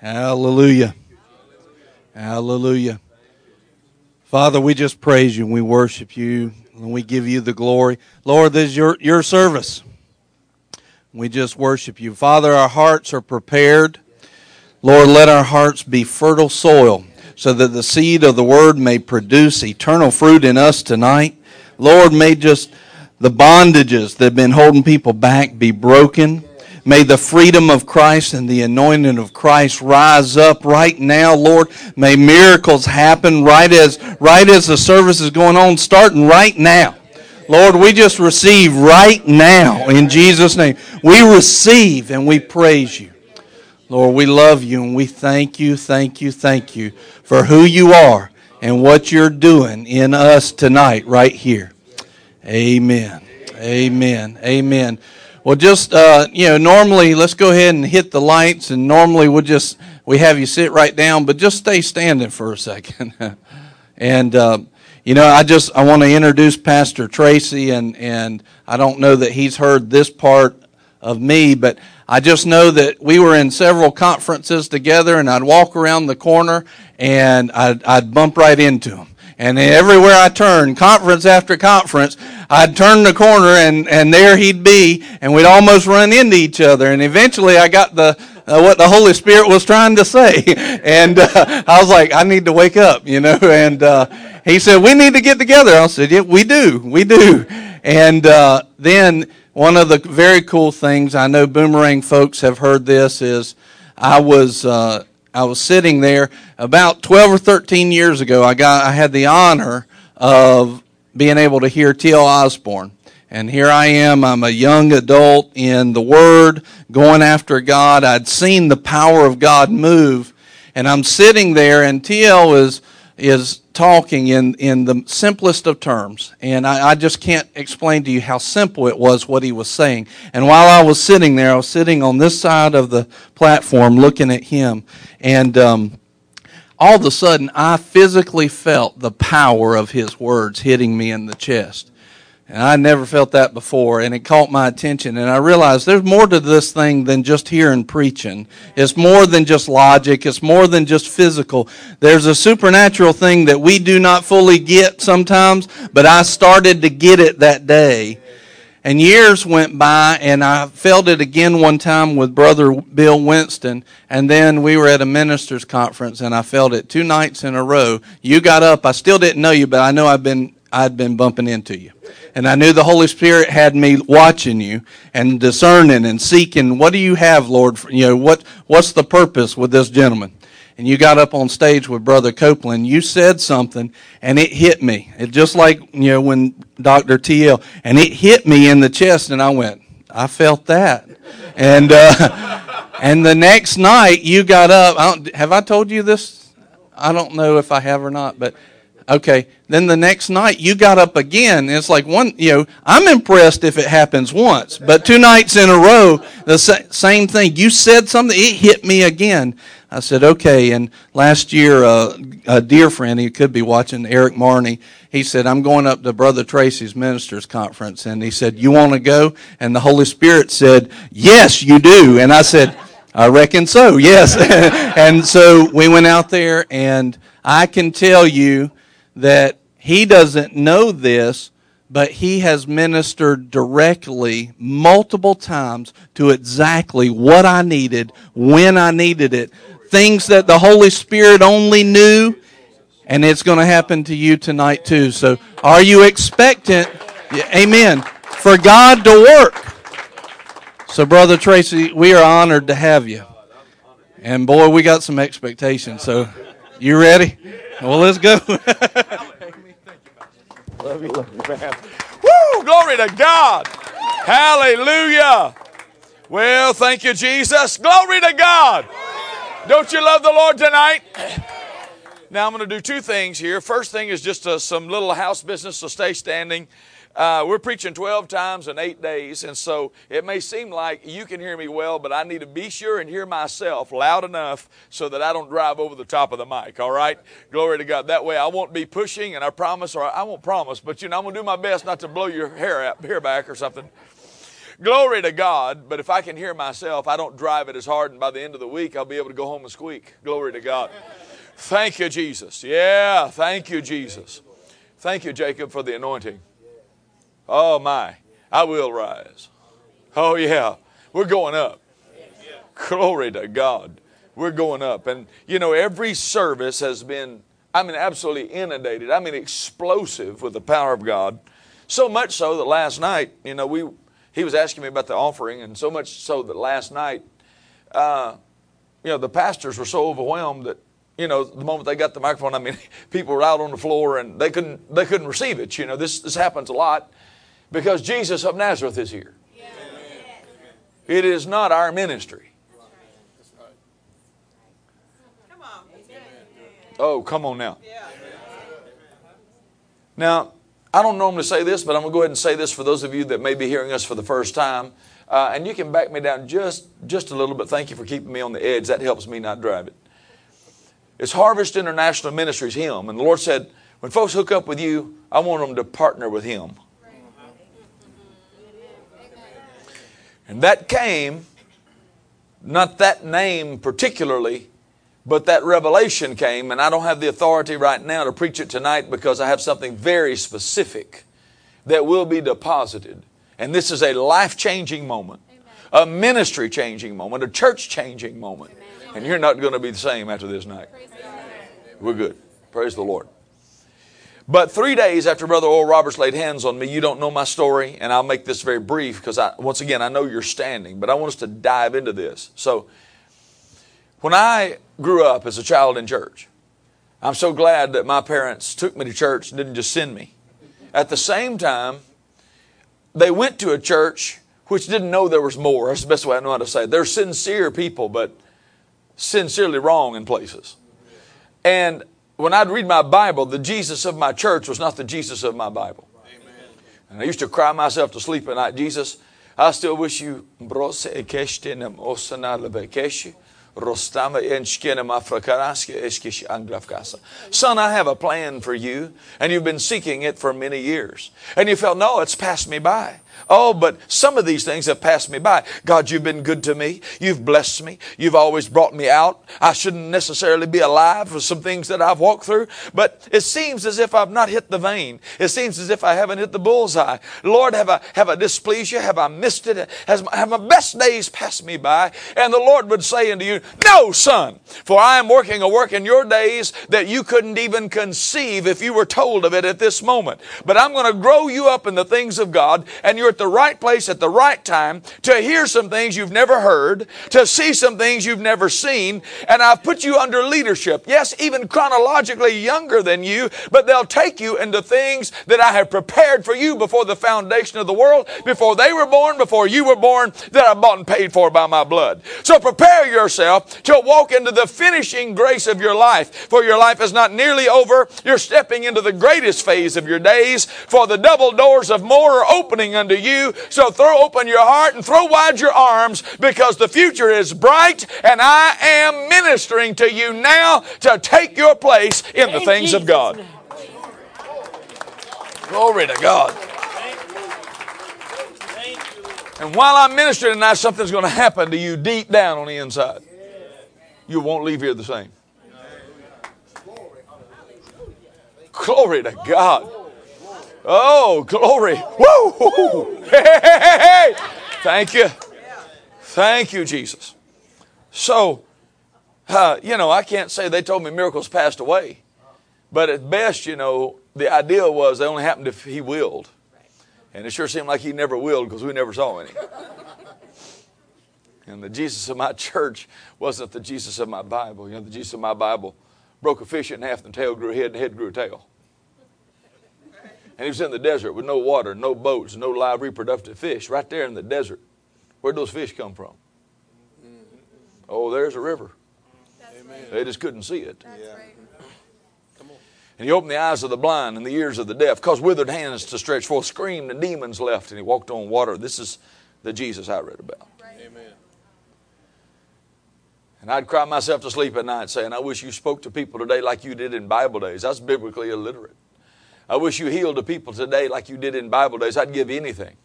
Hallelujah. Hallelujah. Father, we just praise you and we worship you and we give you the glory. Lord, this is your service. We just worship you. Father, our hearts are prepared. Lord, let our hearts be fertile soil so that the seed of the word may produce eternal fruit in us tonight. Lord, may just the bondages that have been holding people back be broken. May the freedom of Christ and the anointing of Christ rise up right now, Lord. May miracles happen right as the service is going on, starting right now. Lord, we just receive right now in Jesus' name. We receive and we praise you. Lord, we love you and we thank you for who you are and what you're doing in us tonight right here. Amen. Amen. Amen. Well, just, normally let's go ahead and hit the lights, and normally we have you sit right down, but just stay standing for a second. And, I want to introduce Pastor Tracy, and I don't know that he's heard this part of me, but I just know that we were in several conferences together, and I'd walk around the corner, and I'd bump right into him. And everywhere I turned, conference after conference, I'd turn the corner and there he'd be, and we'd almost run into each other. And eventually I got what the Holy Spirit was trying to say. And I was like, I need to wake up, you know. And he said, we need to get together. I said, yeah, we do. And then one of the very cool things, I know Boomerang folks have heard this, is I was sitting there about 12 or 13 years ago. I had the honor of being able to hear T.L. Osborne. And here I am. I'm a young adult in the Word, going after God. I'd seen the power of God move. And I'm sitting there, and T.L. is talking in the simplest of terms. And I just can't explain to you how simple it was what he was saying. And while I was sitting there, I was sitting on this side of the platform looking at him. And all of a sudden, I physically felt the power of his words hitting me in the chest. And I never felt that before, and it caught my attention. And I realized there's more to this thing than just hearing preaching. It's more than just logic. It's more than just physical. There's a supernatural thing that we do not fully get sometimes, but I started to get it that day. And years went by, and I felt it again one time with Brother Bill Winston. And then we were at a ministers' conference, and I felt it 2 nights in a row. You got up. I still didn't know you, but I know I'd been bumping into you. And I knew the Holy Spirit had me watching you and discerning and seeking, what do you have, Lord? What's the purpose with this gentleman? And you got up on stage with Brother Copeland. You said something, and it hit me. It just like, when Dr. T.L., and it hit me in the chest, and I went, I felt that. And and the next night you got up. Have I told you this? I don't know if I have or not, but... Okay, then the next night you got up again. It's like I'm impressed if it happens once, but 2 nights in a row, the same thing. You said something, it hit me again. I said, okay, and last year, a dear friend, he could be watching, Eric Marnie, he said, I'm going up to Brother Tracy's ministers' conference, and he said, you want to go? And the Holy Spirit said, yes, you do. And I said, I reckon so, yes. And so we went out there, and I can tell you, that he doesn't know this, but he has ministered directly multiple times to exactly what I needed, when I needed it, things that the Holy Spirit only knew, and it's going to happen to you tonight too. So are you expectant? Amen. For God to work. So Brother Tracy, we are honored to have you. And boy, we got some expectations. So you ready? Well, let's go. Love you, man. Woo! Glory to God. Hallelujah. Well, thank you, Jesus. Glory to God. Don't you love the Lord tonight? Now, I'm going to do 2 things here. First thing is just some little house business, so stay standing. We're preaching 12 times in 8 days, and so it may seem like you can hear me well, but I need to be sure and hear myself loud enough so that I don't drive over the top of the mic, all right? Glory to God. That way I won't be pushing, and I won't promise, but I'm going to do my best not to blow your hair back or something. Glory to God. But if I can hear myself, I don't drive it as hard, and by the end of the week, I'll be able to go home and squeak. Glory to God. Thank you, Jesus. Yeah, thank you, Jesus. Thank you, Jacob, for the anointing. Oh, my. I will rise. Oh, yeah. We're going up. Glory to God. We're going up. And, you know, every service has been, I mean, absolutely inundated. I mean, explosive with the power of God. So much so that last night, you know, he was asking me about the offering, and so much so that last night, you know, the pastors were so overwhelmed that, you know, the moment they got the microphone, I mean, people were out on the floor and they couldn't receive it. You know, this happens a lot because Jesus of Nazareth is here. Yeah. It is not our ministry. That's right. Come on. Oh, come on now. Yeah. Now, I don't normally say this, but I'm going to go ahead and say this for those of you that may be hearing us for the first time. And you can back me down just a little bit. Thank you for keeping me on the edge. That helps me not drive it. It's Harvest International Ministries, him. And the Lord said, when folks hook up with you, I want them to partner with him. And that came, not that name particularly, but that revelation came. And I don't have the authority right now to preach it tonight because I have something very specific that will be deposited. And this is a life-changing moment, a ministry-changing moment, a church-changing moment. And you're not going to be the same after this night. We're good. Praise the Lord. But 3 days after Brother Oral Roberts laid hands on me, you don't know my story, and I'll make this very brief because, once again, I know you're standing, but I want us to dive into this. So when I grew up as a child in church, I'm so glad that my parents took me to church and didn't just send me. At the same time, they went to a church which didn't know there was more. That's the best way I know how to say it. They're sincere people, but sincerely wrong in places. And when I'd read my Bible, the Jesus of my church was not the Jesus of my Bible. Amen. And I used to cry myself to sleep at night. Jesus, I still wish you Son, I have a plan for you, and you've been seeking it for many years. And you felt, no, it's passed me by. Oh, but some of these things have passed me by. God, you've been good to me. You've blessed me. You've always brought me out. I shouldn't necessarily be alive for some things that I've walked through, but it seems as if I've not hit the vein. It seems as if I haven't hit the bullseye. Lord, have I displeased you? Have I missed it? Have my best days passed me by? And the Lord would say unto you, no, son, for I am working a work in your days that you couldn't even conceive if you were told of it at this moment. But I'm going to grow you up in the things of God, and you're at the right place at the right time to hear some things you've never heard, to see some things you've never seen, and I've put you under leadership. Yes, even chronologically younger than you, but they'll take you into things that I have prepared for you before the foundation of the world, before they were born, before you were born, that I bought and paid for by my blood. So prepare yourself to walk into the finishing grace of your life, for your life is not nearly over. You're stepping into the greatest phase of your days, for the double doors of more are opening unto you. So throw open your heart and throw wide your arms, because the future is bright, and I am ministering to you now to take your place in the things of God. Glory to God. And while I'm ministering tonight, something's going to happen to you deep down on the inside. You won't leave here the same. Glory to God. Oh, glory. Woo! Hey. Thank you. Thank you, Jesus. So, you know, I can't say they told me miracles passed away. But at best, you know, the idea was they only happened if he willed. And it sure seemed like he never willed, because we never saw any. And the Jesus of my church wasn't the Jesus of my Bible. You know, the Jesus of my Bible broke a fish in half, and the tail grew head, and the head grew tail. And he was in the desert with no water, no boats, no live reproductive fish, right there in the desert. Where'd those fish come from? Oh, there's a river. Amen. They just couldn't see it. Yeah. Right. Come on. And he opened the eyes of the blind and the ears of the deaf, caused withered hands to stretch forth, screamed, the demons left, and he walked on water. This is the Jesus I read about. Right. Amen. And I'd cry myself to sleep at night saying, I wish you spoke to people today like you did in Bible days. I was biblically illiterate. I wish you healed the people today like you did in Bible days. I'd give anything.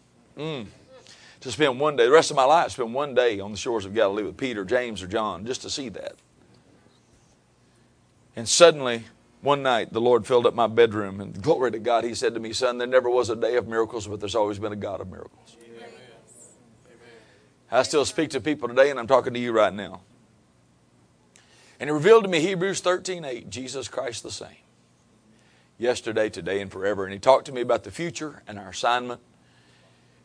to spend one day, the rest of my life, spend one day on the shores of Galilee with Peter, James, or John, just to see that. And suddenly, one night, the Lord filled up my bedroom, and glory to God, he said to me, son, there never was a day of miracles, but there's always been a God of miracles. Amen. I still speak to people today, and I'm talking to you right now. And he revealed to me Hebrews 13:8, Jesus Christ the same, yesterday, today, and forever. And he talked to me about the future and our assignment.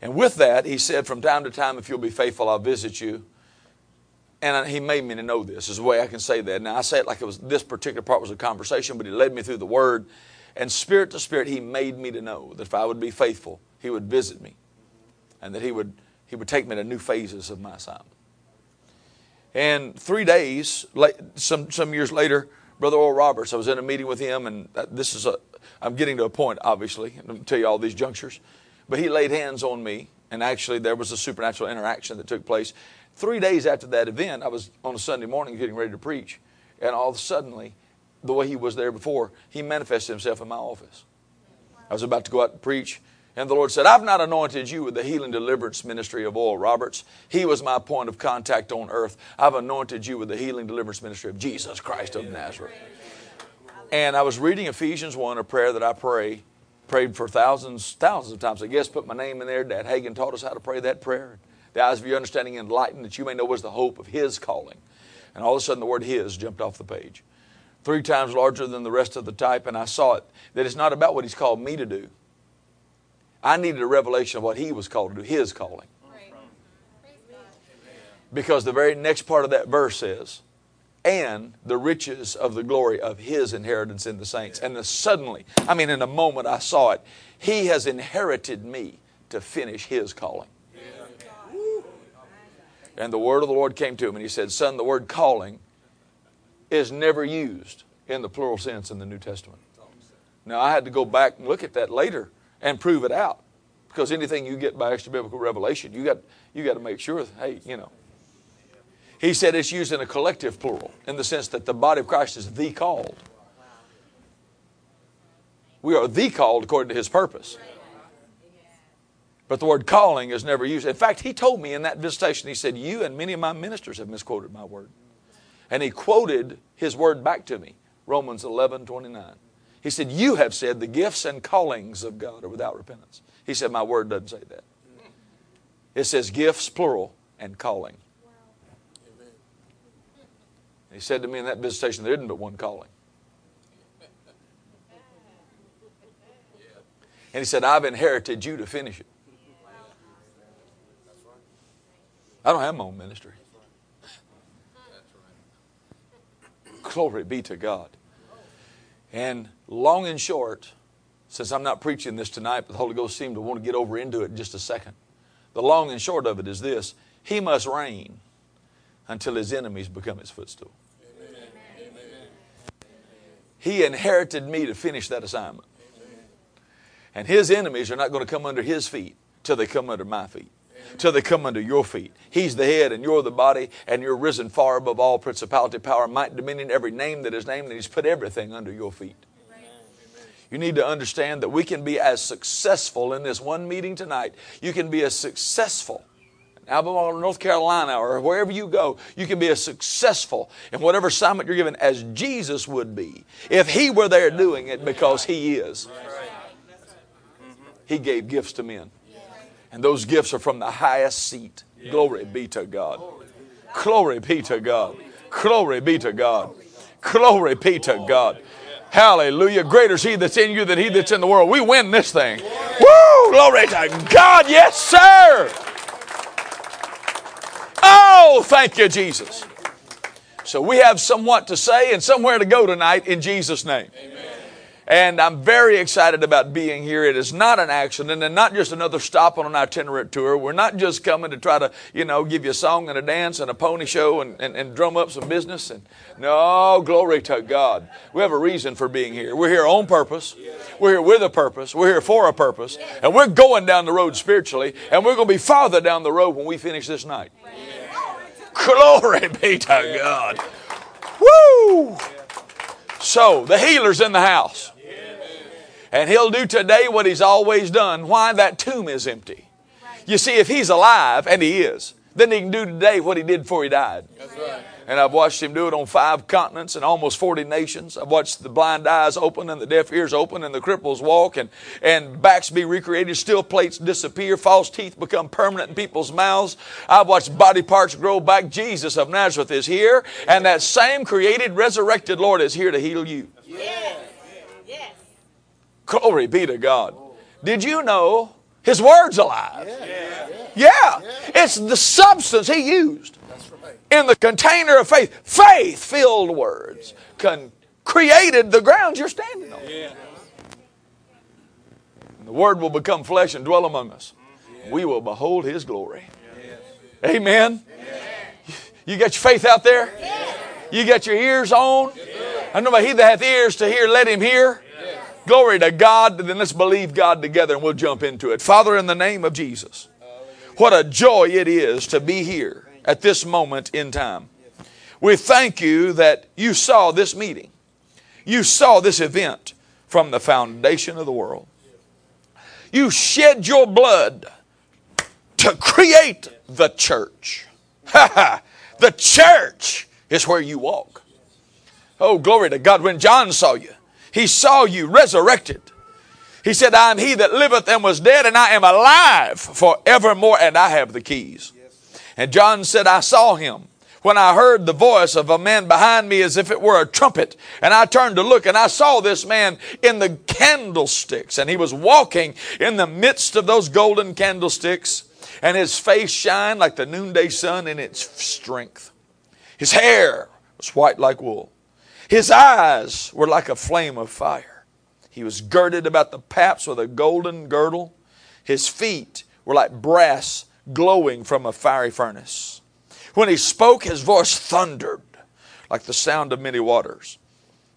And with that, he said, from time to time, if you'll be faithful, I'll visit you. And he made me to know this is the way I can say that. Now, I say it like it was this particular part was a conversation, but he led me through the Word. And spirit to spirit, he made me to know that if I would be faithful, he would visit me. And that he would take me to new phases of my assignment. And 3 days, some years later, Brother Oral Roberts, I was in a meeting with him, and this is I'm getting to a point, obviously, and I'm going to tell you all these junctures. But he laid hands on me, and actually there was a supernatural interaction that took place. 3 days after that event, I was on a Sunday morning getting ready to preach, and all of a sudden, the way he was there before, he manifested himself in my office. I was about to go out and preach, and the Lord said, I've not anointed you with the healing deliverance ministry of Oral Roberts. He was my point of contact on earth. I've anointed you with the healing deliverance ministry of Jesus Christ of Nazareth. And I was reading Ephesians 1, a prayer that I prayed for thousands of times. I guess put my name in there. Dad Hagen taught us how to pray that prayer. The eyes of your understanding enlightened that you may know was the hope of his calling. And all of a sudden the word his jumped off the page. 3 times larger than the rest of the type. And I saw it, that it's not about what he's called me to do. I needed a revelation of what he was called to do, his calling. Right. Because the very next part of that verse says, and the riches of the glory of his inheritance in the saints. And in a moment I saw it. He has inherited me to finish his calling. Yeah. And the word of the Lord came to him and he said, son, the word calling is never used in the plural sense in the New Testament. Now I had to go back and look at that later and prove it out, because anything you get by extra biblical revelation, you got to make sure, He said it's used in a collective plural in the sense that the body of Christ is the called. We are the called according to his purpose. But the word calling is never used. In fact, he told me in that visitation, he said, you and many of my ministers have misquoted my word. And he quoted his word back to me, Romans 11:29. He said, you have said the gifts and callings of God are without repentance. He said, my word doesn't say that. It says gifts, plural, and calling. Wow. He said to me in that visitation, there isn't but one calling. And he said, I've inherited you to finish it. I don't have my own ministry. Glory be to God. And long and short, since I'm not preaching this tonight, but the Holy Ghost seemed to want to get over into it in just a second. The long and short of it is this. He must reign until his enemies become his footstool. Amen. Amen. He inherited me to finish that assignment. Amen. And his enemies are not going to come under his feet till they come under my feet. Till they come under your feet. He's the head and you're the body, and you're risen far above all principality, power, might, dominion, every name that is named, and he's put everything under your feet. Amen. You need to understand that we can be as successful in this one meeting tonight. You can be as successful in Albemarle, North Carolina, or wherever you go. You can be as successful in whatever assignment you're given as Jesus would be if he were there doing it, because he is. He gave gifts to men. And those gifts are from the highest seat. Yeah. Glory be to God. Glory be to God. Glory be to God. Glory be to God. Hallelujah. Greater is he that's in you than he that's in the world. We win this thing. Woo! Glory to God. Yes, sir. Oh, thank you, Jesus. So we have somewhat to say and somewhere to go tonight in Jesus' name. Amen. And I'm very excited about being here. It is not an accident and not just another stop on an itinerant tour. We're not just coming to try to, give you a song and a dance and a pony show and drum up some business. And no, glory to God. We have a reason for being here. We're here on purpose. We're here with a purpose. We're here for a purpose. And we're going down the road spiritually. And we're going to be farther down the road when we finish this night. Glory be to God. Woo! So, the healer's in the house. And he'll do today what he's always done. Why? That tomb is empty. You see, if he's alive, and he is, then he can do today what he did before he died. That's right. And I've watched him do it on 5 continents and almost 40 nations. I've watched the blind eyes open and the deaf ears open and the cripples walk and backs be recreated, steel plates disappear, false teeth become permanent in people's mouths. I've watched body parts grow back. Jesus of Nazareth is here, and that same created, resurrected Lord is here to heal you. Yes. Yes. Glory be to God. Did you know his word's alive? Yeah. It's the substance he used. In the container of faith, faith-filled words created the ground you're standing on. Yeah. And the Word will become flesh and dwell among us. Yeah. We will behold His glory. Yeah. Amen. Yeah. You got your faith out there? Yeah. You got your ears on? Yeah. I know, but he that hath ears to hear, let him hear. Yeah. Glory to God. Then let's believe God together and we'll jump into it. Father, in the name of Jesus, what a joy it is to be here at this moment in time. We thank you that you saw this meeting. You saw this event from the foundation of the world. You shed your blood to create the church. The church is where you walk. Oh, glory to God. When John saw you, he saw you resurrected. He said, I am he that liveth and was dead, and I am alive forevermore, and I have the keys. And John said, I saw him when I heard the voice of a man behind me as if it were a trumpet. And I turned to look, and I saw this man in the candlesticks. And he was walking in the midst of those golden candlesticks. And his face shined like the noonday sun in its strength. His hair was white like wool. His eyes were like a flame of fire. He was girded about the paps with a golden girdle. His feet were like brass glowing from a fiery furnace. When he spoke, his voice thundered like the sound of many waters.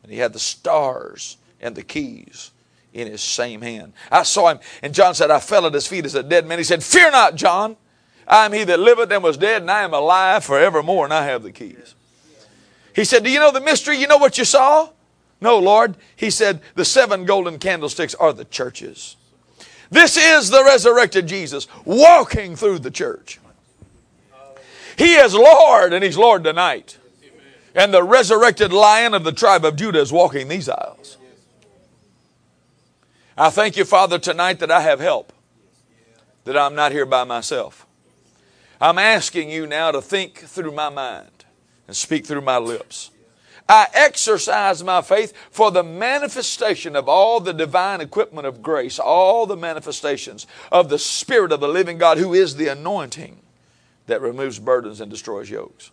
And he had the stars and the keys in his same hand. I saw him, and John said, I fell at his feet as a dead man. He said, fear not, John. I am he that liveth and was dead, and I am alive forevermore, and I have the keys. He said, do you know the mystery? You know what you saw? No, Lord. He said, the 7 golden candlesticks are the churches. This is the resurrected Jesus walking through the church. He is Lord, and he's Lord tonight. And the resurrected Lion of the tribe of Judah is walking these aisles. I thank you, Father, tonight that I have help, that I'm not here by myself. I'm asking you now to think through my mind and speak through my lips. I exercise my faith for the manifestation of all the divine equipment of grace, all the manifestations of the Spirit of the living God, who is the anointing that removes burdens and destroys yokes.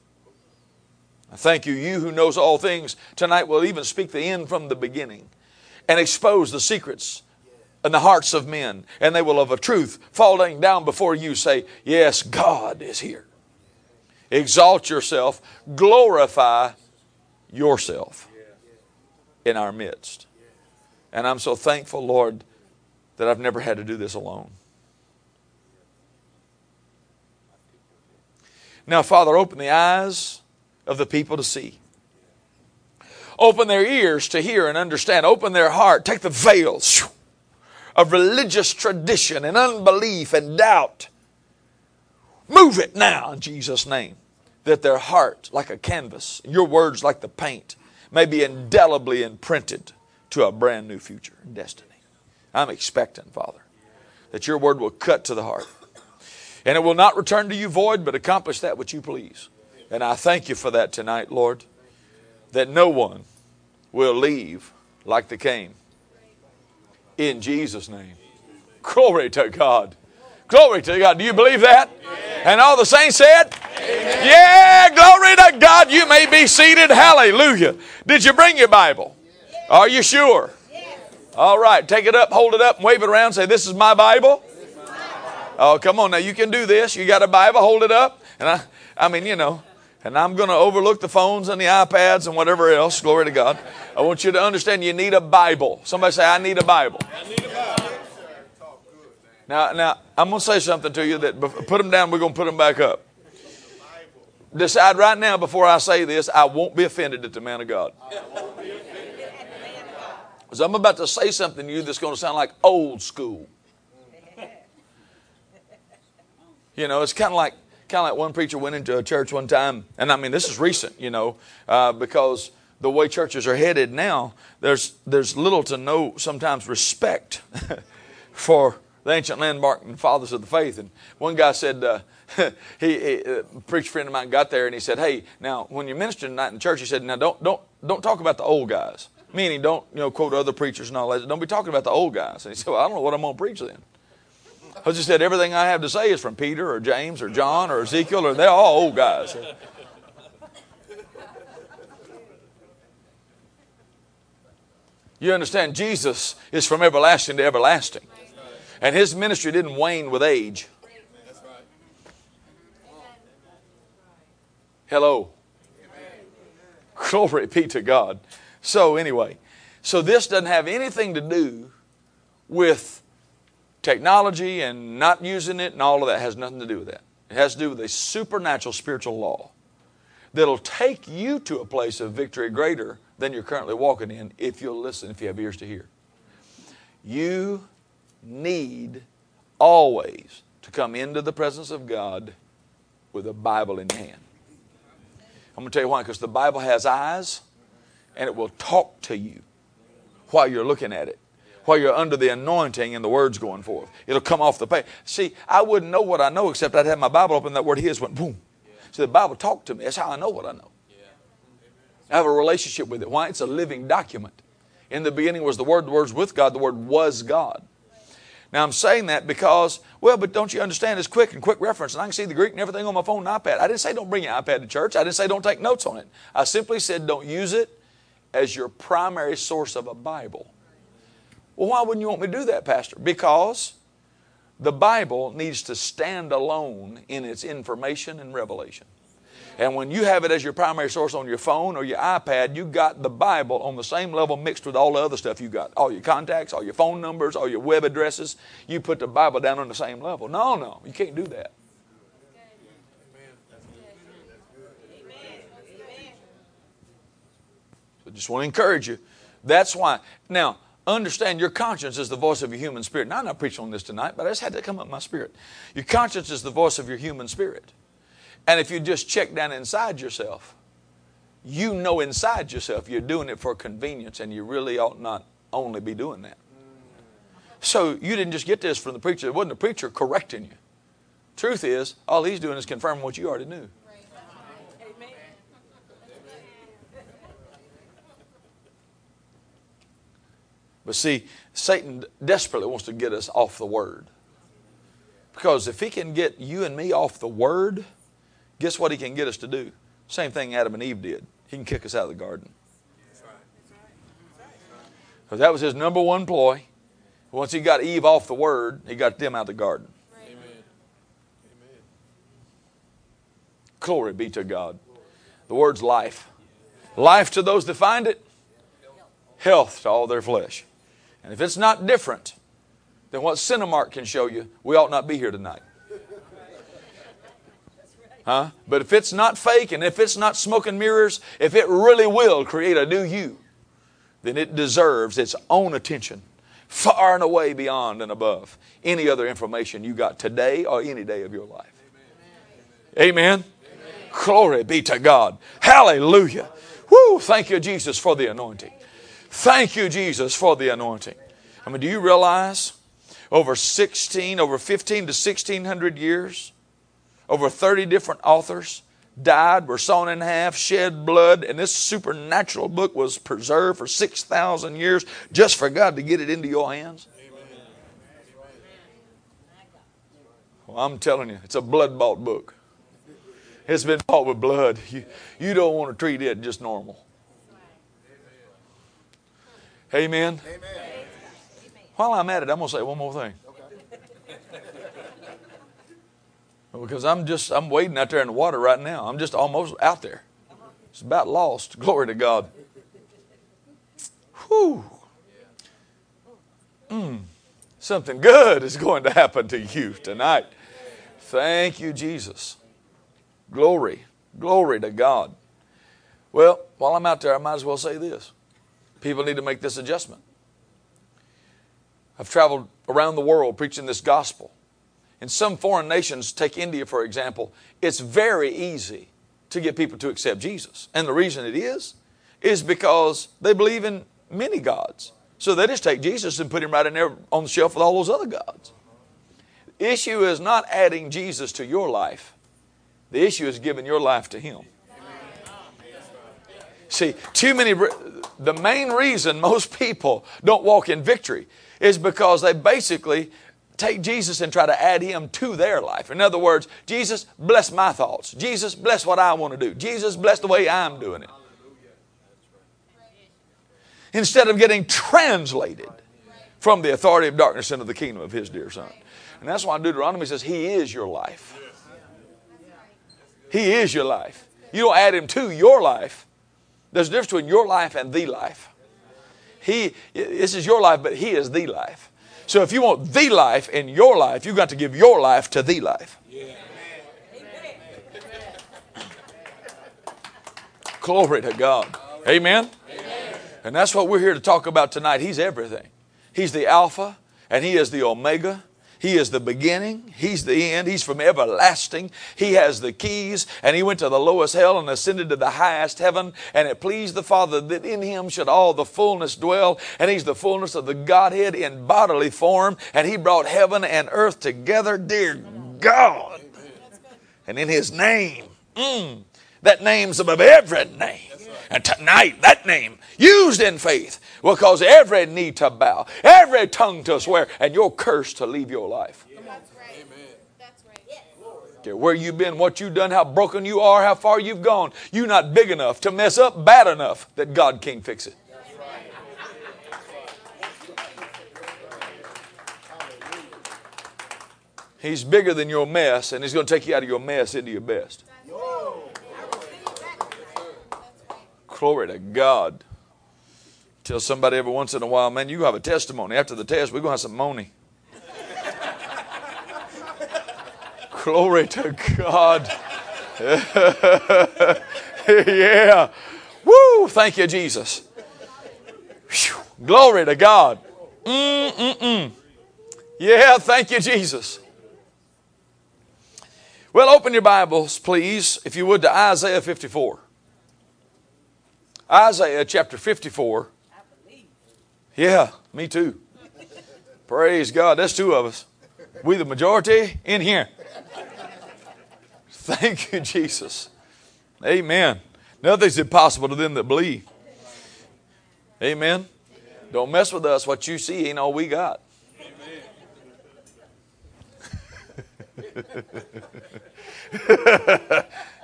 I thank you, you who knows all things, tonight will even speak the end from the beginning and expose the secrets in the hearts of men, and they will of a truth, falling down before you, say, yes, God is here. Exalt yourself, glorify yourself in our midst. And I'm so thankful, Lord, that I've never had to do this alone. Now, Father, open the eyes of the people to see. Open their ears to hear and understand. Open their heart. Take the veil of religious tradition and unbelief and doubt. Move it now in Jesus' name, that their heart, like a canvas, your words like the paint, may be indelibly imprinted to a brand new future and destiny. I'm expecting, Father, that your word will cut to the heart. And it will not return to you void, but accomplish that which you please. And I thank you for that tonight, Lord, that no one will leave like they came. In Jesus' name. Glory to God. Glory to God. Do you believe that? Amen. And all the saints said? Amen. Yeah, glory to God. You may be seated. Hallelujah. Did you bring your Bible? Yes. Are you sure? Yes. All right. Take it up, hold it up, and wave it around. Say, this is my Bible. This is my Bible. Oh, come on now. You can do this. You got a Bible. Hold it up. And I mean, you know, and I'm going to overlook the phones and the iPads and whatever else. Glory to God. I want you to understand you need a Bible. Somebody say, I need a Bible. I need a Bible. Now, I'm going to say something to you that put them down, we're going to put them back up. Decide right now before I say this, I won't be offended at the man of God. Because I'm about to say something to you that's going to sound like old school. You know, it's kind of like one preacher went into a church one time, and I mean this is recent, you know, because the way churches are headed now, there's little to no sometimes respect for the ancient landmark and fathers of the faith. And one guy said, a preacher friend of mine got there and he said, "Hey, now when you minister tonight in the church," he said, "now don't talk about the old guys." Meaning, don't, you know, quote other preachers and all that. Don't be talking about the old guys. And he said, "Well, I don't know what I'm going to preach then." I just said, "Everything I have to say is from Peter or James or John or Ezekiel, or they're all old guys." You understand, Jesus is from everlasting to everlasting. And his ministry didn't wane with age. Hello. Glory be to God. So anyway, so this doesn't have anything to do with technology and not using it and all of that. It has nothing to do with that. It has to do with a supernatural spiritual law that'll take you to a place of victory greater than you're currently walking in if you'll listen, if you have ears to hear. You need always to come into the presence of God with a Bible in hand. I'm going to tell you why, because the Bible has eyes. And it will talk to you while you're looking at it, while you're under the anointing and the words going forth. It'll come off the page. See, I wouldn't know what I know except I'd have my Bible open. That word "his" went boom. So the Bible talked to me. That's how I know what I know. I have a relationship with it. Why? It's a living document. In the beginning was the Word. The Word's with God. The Word was God. Now I'm saying that because, well, but don't you understand? It's quick and quick reference, and I can see the Greek and everything on my phone and iPad. I didn't say don't bring your iPad to church. I didn't say don't take notes on it. I simply said don't use it as your primary source of a Bible. Well, why wouldn't you want me to do that, Pastor? Because the Bible needs to stand alone in its information and revelation. And when you have it as your primary source on your phone or your iPad, you got the Bible on the same level mixed with all the other stuff you got. All your contacts, all your phone numbers, all your web addresses. You put the Bible down on the same level. No, you can't do that. Just want to encourage you. That's why. Now, understand your conscience is the voice of your human spirit. Now, I'm not preaching on this tonight, but I just had to come up in my spirit. Your conscience is the voice of your human spirit. And if you just check down inside yourself, you know inside yourself you're doing it for convenience, and you really ought not only be doing that. So you didn't just get this from the preacher. It wasn't the preacher correcting you. Truth is, all he's doing is confirming what you already knew. But see, Satan desperately wants to get us off the Word. Because if he can get you and me off the Word, guess what he can get us to do? Same thing Adam and Eve did. He can kick us out of the garden. Because that was his number one ploy. Once he got Eve off the Word, he got them out of the garden. Amen. Amen. Glory be to God. The Word's life. Life to those that find it. Health to all their flesh. And if it's not different than what Cinemark can show you, we ought not be here tonight. Huh? But if it's not fake and if it's not smoke and mirrors, if it really will create a new you, then it deserves its own attention far and away beyond and above any other information you got today or any day of your life. Amen? Amen. Amen. Glory be to God. Hallelujah. Woo, thank you, Jesus, for the anointing. Thank you, Jesus, for the anointing. I mean, do you realize over 15 to 1,600 years, over 30 different authors died, were sawn in half, shed blood, and this supernatural book was preserved for 6,000 years just for God to get it into your hands? Amen. Well, I'm telling you, it's a blood-bought book. It's been bought with blood. You don't want to treat it just normal. Amen. Amen. While I'm at it, I'm going to say one more thing. Okay. Because I'm wading out there in the water right now. I'm just almost out there. It's about lost. Glory to God. Whew. Something good is going to happen to you tonight. Thank you, Jesus. Glory. Glory to God. Well, while I'm out there, I might as well say this. People need to make this adjustment. I've traveled around the world preaching this gospel. In some foreign nations, take India for example, it's very easy to get people to accept Jesus. And the reason it is because they believe in many gods. So they just take Jesus and put him right in there on the shelf with all those other gods. The issue is not adding Jesus to your life. The issue is giving your life to him. See, the main reason most people don't walk in victory is because they basically take Jesus and try to add him to their life. In other words, Jesus, bless my thoughts. Jesus, bless what I want to do. Jesus, bless the way I'm doing it. Instead of getting translated from the authority of darkness into the kingdom of his dear Son. And that's why Deuteronomy says he is your life. He is your life. You don't add him to your life. There's a difference between your life and the life. This is your life, but he is the life. So if you want the life in your life, you've got to give your life to the life. Yeah. Glory to God. Amen. Amen. And that's what we're here to talk about tonight. He's everything. He's the Alpha and he is the Omega. He is the beginning. He's the end. He's from everlasting. He has the keys, and he went to the lowest hell and ascended to the highest heaven. And it pleased the Father that in him should all the fullness dwell. And he's the fullness of the Godhead in bodily form. And he brought heaven and earth together. Dear God. And in his name, that name's above every name. And tonight, that name used in faith will cause every knee to bow, every tongue to swear, and your curse to leave your life. Yeah. That's right. Amen. That's right. Yes. Okay, where you've been, what you've done, how broken you are, how far you've gone. You're not big enough to mess up bad enough that God can't fix it. That's right. He's bigger than your mess, and he's going to take you out of your mess into your best. Glory to God. Tell somebody every once in a while, man, you have a testimony. After the test, we're going to have some money. Glory to God. Yeah. Woo. Thank you, Jesus. Whew. Glory to God. Yeah. Thank you, Jesus. Well, open your Bibles, please, if you would, to Isaiah 54. Isaiah chapter 54. Yeah, me too. Praise God. That's two of us. We the majority in here. Thank you, Jesus. Amen. Nothing's impossible to them that believe. Amen. Don't mess with us. What you see ain't all we got.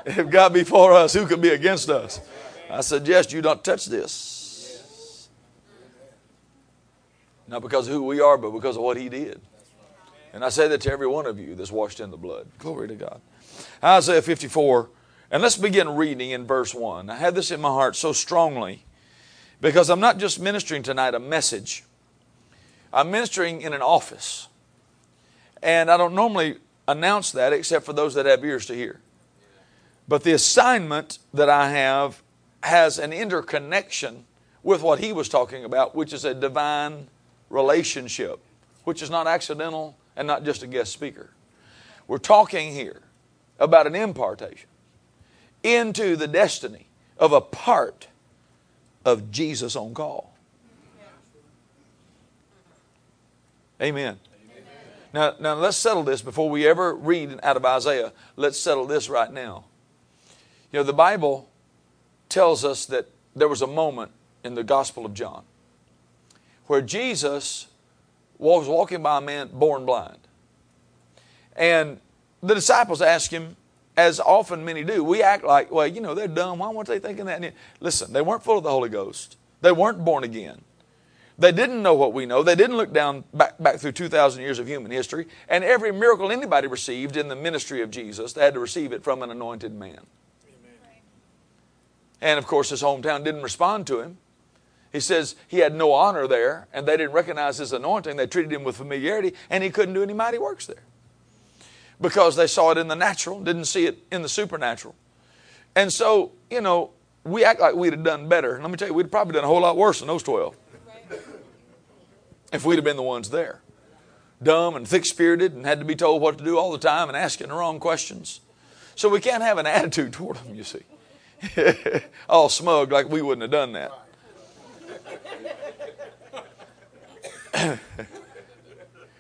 If God be for us, who could be against us? I suggest you don't touch this. Not because of who we are, but because of what he did. And I say that to every one of you that's washed in the blood. Glory to God. Isaiah 54. And let's begin reading in verse 1. I had this in my heart so strongly because I'm not just ministering tonight a message. I'm ministering in an office. And I don't normally announce that except for those that have ears to hear. But the assignment that I have has an interconnection with what he was talking about, which is a divine relationship, which is not accidental and not just a guest speaker. We're talking here about an impartation into the destiny of a part of Jesus on call. Amen. Now let's settle this before we ever read out of Isaiah. Let's settle this right now. You know, the Bible tells us that there was a moment in the Gospel of John where Jesus was walking by a man born blind. And the disciples asked him, as often many do, we act like, well, you know, they're dumb. Why weren't they thinking that? And listen, they weren't full of the Holy Ghost. They weren't born again. They didn't know what we know. They didn't look down back through 2,000 years of human history. And every miracle anybody received in the ministry of Jesus, they had to receive it from an anointed man. And, of course, his hometown didn't respond to him. He says he had no honor there, and they didn't recognize his anointing. They treated him with familiarity, and he couldn't do any mighty works there because they saw it in the natural, didn't see it in the supernatural. And so, you know, we act like we'd have done better. And let me tell you, we'd probably done a whole lot worse than those 12 if we'd have been the ones there. dumb and thick-spirited and had to be told what to do all the time and asking the wrong questions. So we can't have an attitude toward them, you see. All smug like we wouldn't have done that.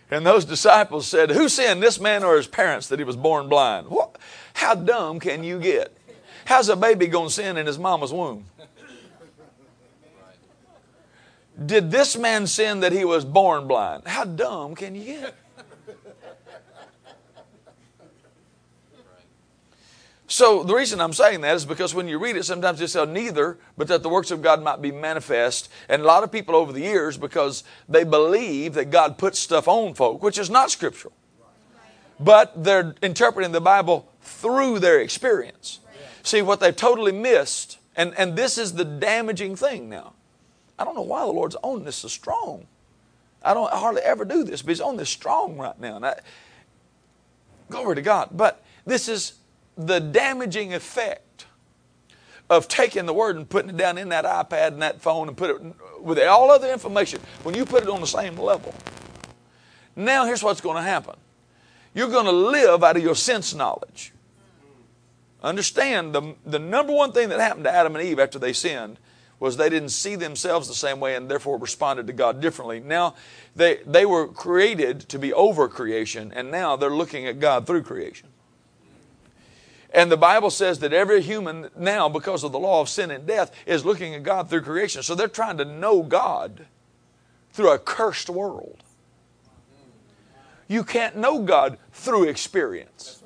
And those disciples said, who sinned, this man or his parents, that he was born blind? What? How dumb can you get? How's a baby going to sin in his mama's womb? Did this man sin that he was born blind? How dumb can you get? So the reason I'm saying that is because when you read it, sometimes they say neither, but that the works of God might be manifest. And a lot of people over the years, because they believe that God puts stuff on folk, which is not scriptural. But they're interpreting the Bible through their experience. See, what they've totally missed, and this is the damaging thing now. I don't know why the Lord's on this so strong. I hardly ever do this, but He's on this strong right now. And glory to God. But this is the damaging effect of taking the Word and putting it down in that iPad and that phone and put it with all other information. When you put it on the same level, now here's what's going to happen. You're going to live out of your sense knowledge. Understand, the number one thing that happened to Adam and Eve after they sinned was they didn't see themselves the same way and therefore responded to God differently. Now, they were created to be over creation, and now they're looking at God through creation. And the Bible says that every human now, because of the law of sin and death, is looking at God through creation. So they're trying to know God through a cursed world. You can't know God through experience.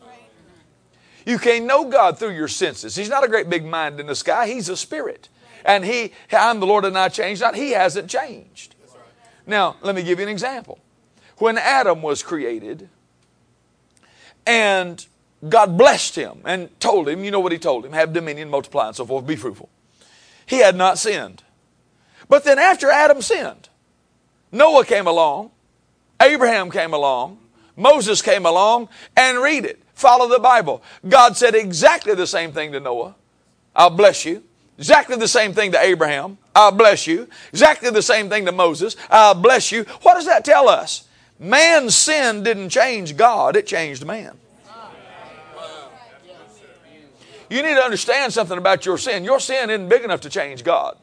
You can't know God through your senses. He's not a great big mind in the sky. He's a spirit. And I'm the Lord and I change not. He hasn't changed. Now, let me give you an example. When Adam was created and God blessed him and told him, you know what He told him, have dominion, multiply and so forth, be fruitful. He had not sinned. But then after Adam sinned, Noah came along, Abraham came along, Moses came along, and read it. Follow the Bible. God said exactly the same thing to Noah. I'll bless you. Exactly the same thing to Abraham. I'll bless you. Exactly the same thing to Moses. I'll bless you. What does that tell us? Man's sin didn't change God. It changed man. You need to understand something about your sin. Your sin isn't big enough to change God.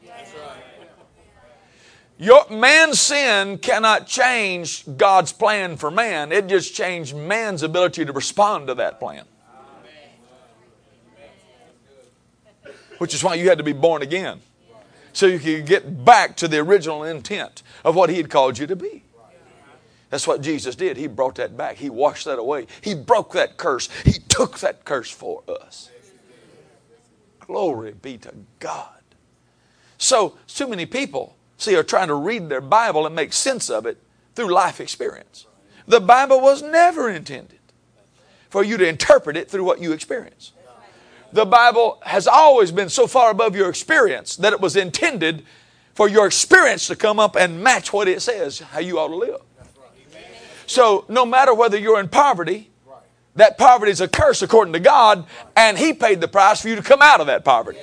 Man's sin cannot change God's plan for man. It just changed man's ability to respond to that plan. Which is why you had to be born again. So you could get back to the original intent of what He had called you to be. That's what Jesus did. He brought that back. He washed that away. He broke that curse. He took that curse for us. Glory be to God. So, too many people, see, are trying to read their Bible and make sense of it through life experience. The Bible was never intended for you to interpret it through what you experience. The Bible has always been so far above your experience that it was intended for your experience to come up and match what it says, how you ought to live. So no matter whether you're in poverty, that poverty is a curse according to God, and He paid the price for you to come out of that poverty.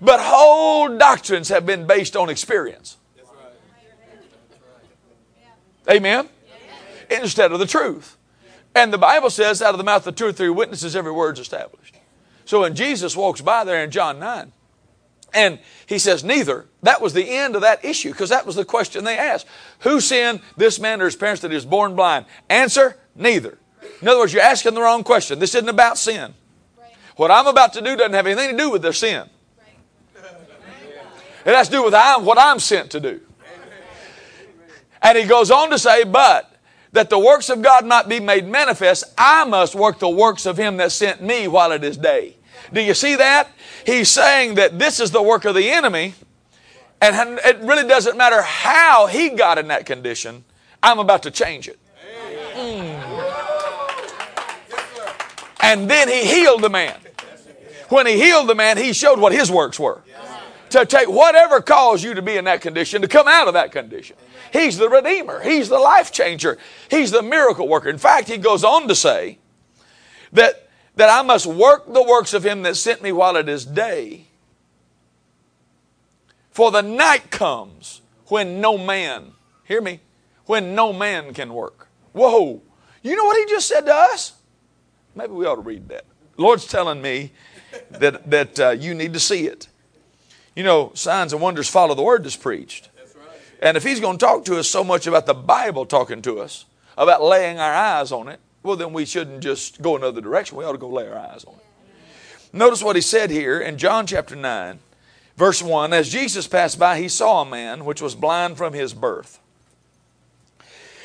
But whole doctrines have been based on experience. Amen? Instead of the truth. And the Bible says out of the mouth of two or three witnesses, every word's established. So when Jesus walks by there in John 9, and He says, neither, that was the end of that issue, because that was the question they asked. Who sinned, this man or his parents, that he was born blind? Answer, neither. In other words, you're asking the wrong question. This isn't about sin. What I'm about to do doesn't have anything to do with their sin. It has to do with what I'm sent to do. And He goes on to say, but that the works of God might be made manifest, I must work the works of Him that sent me while it is day. Do you see that? He's saying that this is the work of the enemy, and it really doesn't matter how he got in that condition. I'm about to change it. And then He healed the man. When He healed the man, He showed what His works were. To take whatever caused you to be in that condition, to come out of that condition. He's the Redeemer. He's the life changer. He's the miracle worker. In fact, He goes on to say that I must work the works of Him that sent me while it is day. For the night comes when no man, hear me, when no man can work. Whoa. You know what he just said to us? Maybe we ought to read that. Lord's telling me that you need to see it. You know, signs and wonders follow the word that's preached. That's right. And if he's going to talk to us so much about the Bible talking to us, about laying our eyes on it, well, then we shouldn't just go another direction. We ought to go lay our eyes on it. Notice what he said here in John chapter 9, verse 1. As Jesus passed by, he saw a man which was blind from his birth.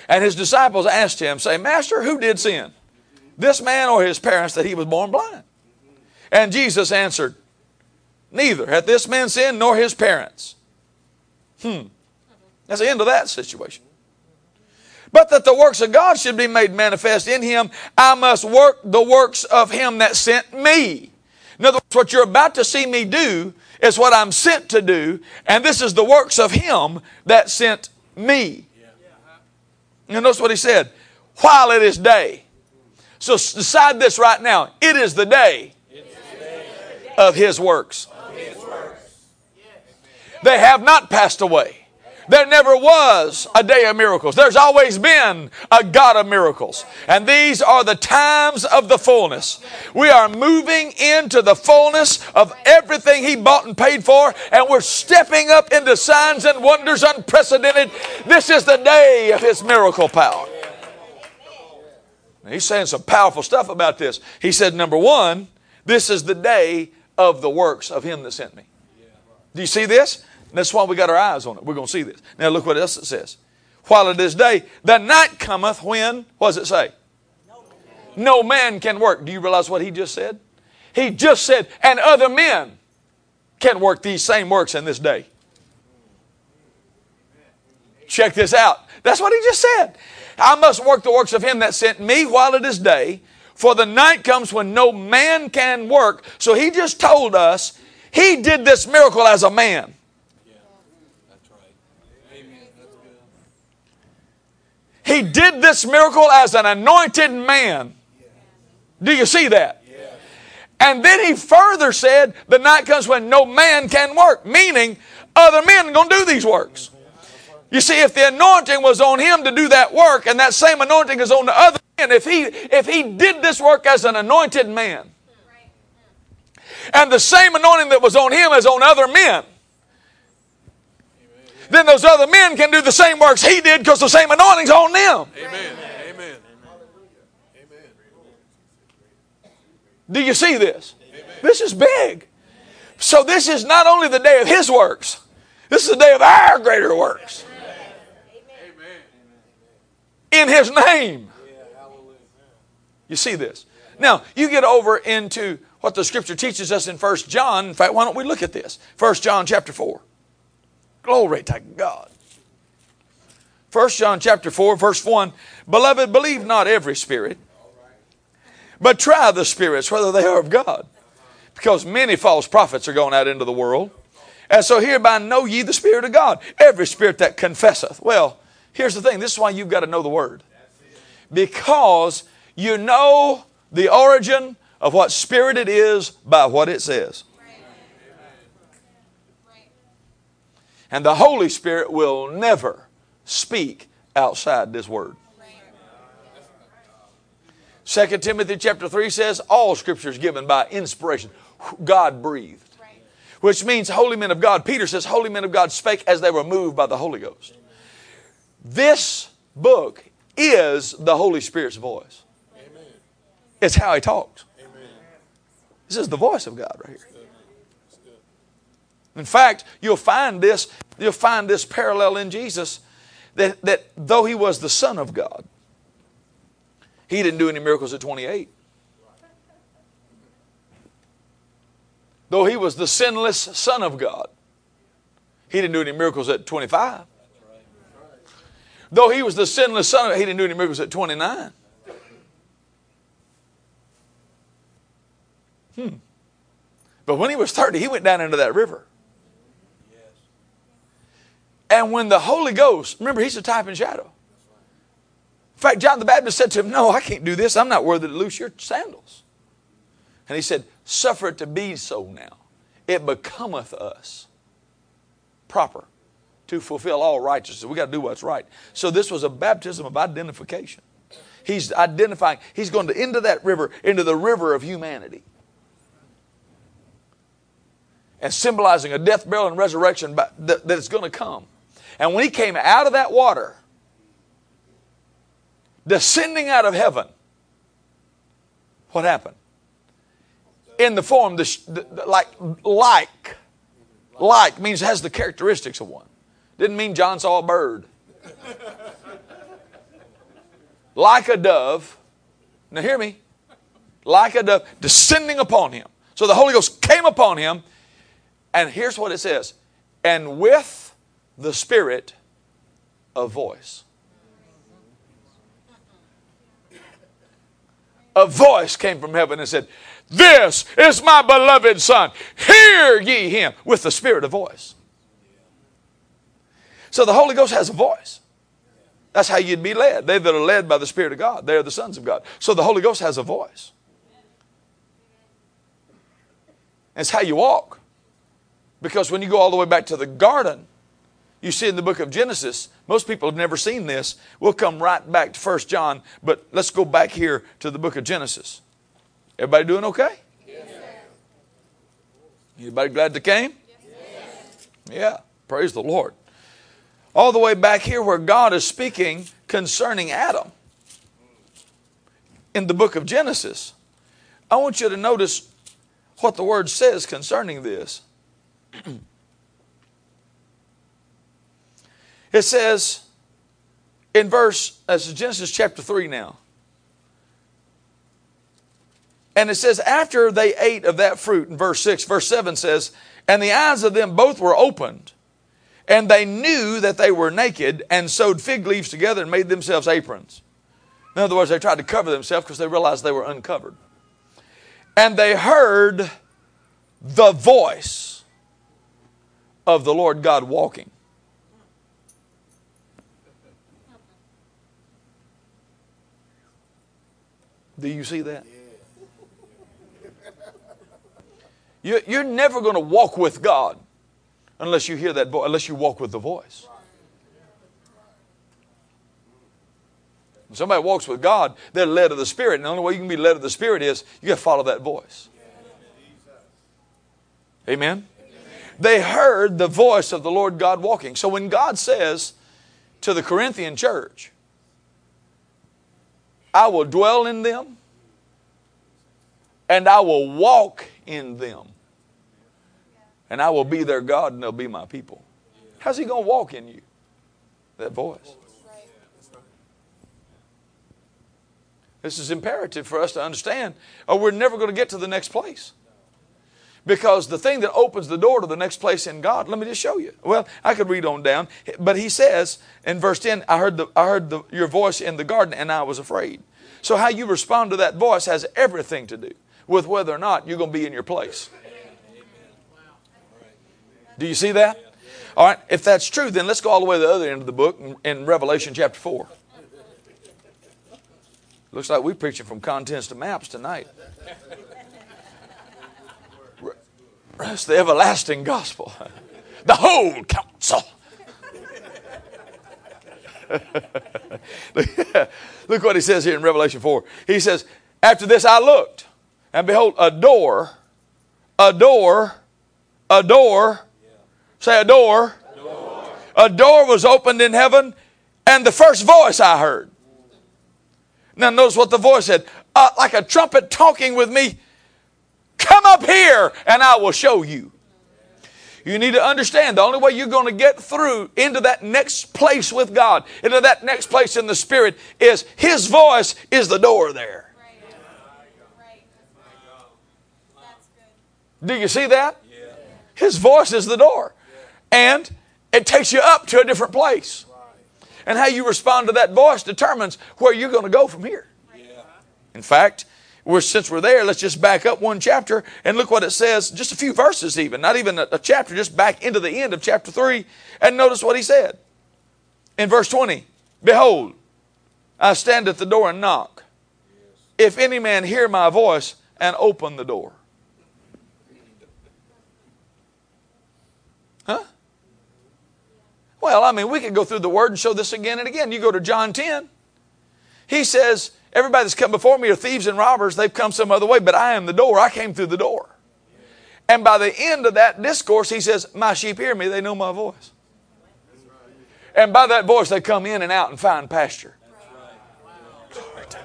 And his disciples asked him, saying, Master, who did sin? This man or his parents, that he was born blind? And Jesus answered, Neither hath this man sinned nor his parents. That's the end of that situation. But that the works of God should be made manifest in him, I must work the works of him that sent me. In other words, what you're about to see me do is what I'm sent to do, and this is the works of him that sent me. And notice what he said, while it is day. So decide this right now. It is the day of his works. They have not passed away. There never was a day of miracles. There's always been a God of miracles. And these are the times of the fullness. We are moving into the fullness of everything he bought and paid for. And we're stepping up into signs and wonders unprecedented. This is the day of his miracle power. Now, he's saying some powerful stuff about this. He said, number one, this is the day of the works of him that sent me. Do you see this? That's why we got our eyes on it. We're going to see this. Now look what else it says. While it is day, the night cometh when, what does it say? No man can work. Do you realize what he just said? He just said, and other men can work these same works in this day. Check this out. That's what he just said. I must work the works of him that sent me while it is day, for the night comes when no man can work. So he just told us he did this miracle as a man. He did this miracle as an anointed man. Do you see that? Yeah. And then he further said, the night comes when no man can work, meaning other men are going to do these works. You see, if the anointing was on him to do that work, and that same anointing is on the other men, if he did this work as an anointed man, and the same anointing that was on him is on other men, then those other men can do the same works he did because the same anointing's on them. Amen. Amen. Amen. Do you see this? Amen. This is big. So this is not only the day of his works. This is the day of our greater works. Amen. In his name. You see this? Now, you get over into what the scripture teaches us in 1 John. In fact, why don't we look at this? 1 John chapter 4. Glory to God. 1 John chapter 4, verse 1. Beloved, believe not every spirit, but try the spirits, whether they are of God. Because many false prophets are going out into the world. And so hereby know ye the Spirit of God, every spirit that confesseth. Well, here's the thing. This is why you've got to know the Word. Because you know the origin of what spirit it is by what it says. And the Holy Spirit will never speak outside this word. 2 Timothy chapter 3 says, all scripture is given by inspiration, God breathed. Which means holy men of God. Peter says, holy men of God spake as they were moved by the Holy Ghost. This book is the Holy Spirit's voice. Amen. It's how he talks. Amen. This is the voice of God right here. In fact, you'll find this parallel in Jesus, that though he was the Son of God, he didn't do any miracles at 28. Though he was the sinless Son of God, he didn't do any miracles at 25. Though he was the sinless Son of God, he didn't do any miracles at 29. But when he was 30, he went down into that river. And when the Holy Ghost, remember, he's a type and shadow. In fact, John the Baptist said to him, no, I can't do this. I'm not worthy to loose your sandals. And he said, suffer it to be so now. It becometh us proper to fulfill all righteousness. We got to do what's right. So this was a baptism of identification. He's identifying. He's going to into that river, into the river of humanity. And symbolizing a death, burial, and resurrection that is going to come. And when he came out of that water, descending out of heaven, what happened? In the form, like means has the characteristics of one. Didn't mean John saw a bird. Like a dove. Now hear me. Like a dove descending upon him. So the Holy Ghost came upon him. And here's what it says. And with the Spirit a voice. A voice came from heaven and said, "This is my beloved Son. Hear ye him," with the Spirit a voice. So the Holy Ghost has a voice. That's how you'd be led. They that are led by the Spirit of God, they are the sons of God. So the Holy Ghost has a voice. It's how you walk. Because when you go all the way back to the garden, you see in the book of Genesis, most people have never seen this. We'll come right back to 1 John, but let's go back here to the book of Genesis. Everybody doing okay? Yes. Anybody glad they came? Yes. Yeah, praise the Lord. All the way back here where God is speaking concerning Adam in the book of Genesis, I want you to notice what the Word says concerning this. It says in Genesis chapter 3 now. And it says, after they ate of that fruit in verse 6, verse 7 says, and the eyes of them both were opened, and they knew that they were naked, and sewed fig leaves together and made themselves aprons. In other words, they tried to cover themselves because they realized they were uncovered. And they heard the voice of the Lord God walking. Do you see that? You're never going to walk with God unless you hear that voice, unless you walk with the voice. When somebody walks with God, they're led of the Spirit. And the only way you can be led of the Spirit is you got to follow that voice. Amen? They heard the voice of the Lord God walking. So when God says to the Corinthian church, I will dwell in them and I will walk in them. And I will be their God and they'll be my people. How's he going to walk in you? That voice. This is imperative for us to understand, or we're never going to get to the next place. Because the thing that opens the door to the next place in God, let me just show you. Well, I could read on down, but he says in verse 10, I heard your voice in the garden and I was afraid. So how you respond to that voice has everything to do with whether or not you're going to be in your place. Do you see that? All right, if that's true, then let's go all the way to the other end of the book in Revelation chapter 4. Looks like we're preaching from contents to maps tonight. That's the everlasting gospel. The whole counsel. Look what he says here in Revelation 4. He says, after this I looked, and behold, a door. Say a door. A door was opened in heaven, and the first voice I heard. Now notice what the voice said. Like a trumpet talking with me, come up here and I will show you. You need to understand the only way you're going to get through into that next place with God, into that next place in the Spirit, is His voice is the door there. Right. That's good. Do you see that? Yeah. His voice is the door. Yeah. And it takes you up to a different place. Right. And how you respond to that voice determines where you're going to go from here. Yeah. In fact, since we're there, let's just back up one chapter and look what it says, just a few verses even, not even a chapter, just back into the end of chapter 3. And notice what he said in verse 20. Behold, I stand at the door and knock. If any man hear my voice and open the door. Huh? Well, I mean, we could go through the Word and show this again and again. You go to John 10. He says, everybody that's come before me are thieves and robbers. They've come some other way, but I am the door. I came through the door. And by the end of that discourse, he says, my sheep hear me. They know my voice. And by that voice, they come in and out and find pasture. Glory to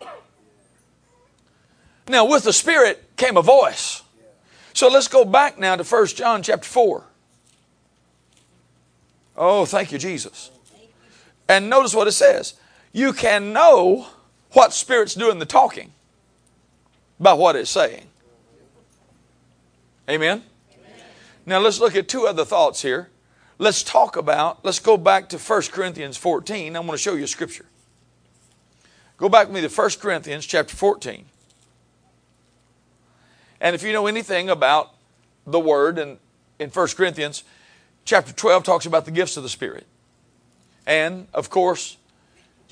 God. Now, with the Spirit came a voice. So let's go back now to 1 John chapter 4. Oh, thank you, Jesus. And notice what it says. You can know what Spirit's doing the talking by what it's saying. Amen? Amen. Now let's look at two other thoughts here. Let's go back to 1 Corinthians 14. I want to show you a scripture. Go back with me to 1 Corinthians chapter 14. And if you know anything about the Word, and in 1 Corinthians chapter 12 talks about the gifts of the Spirit. And, of course,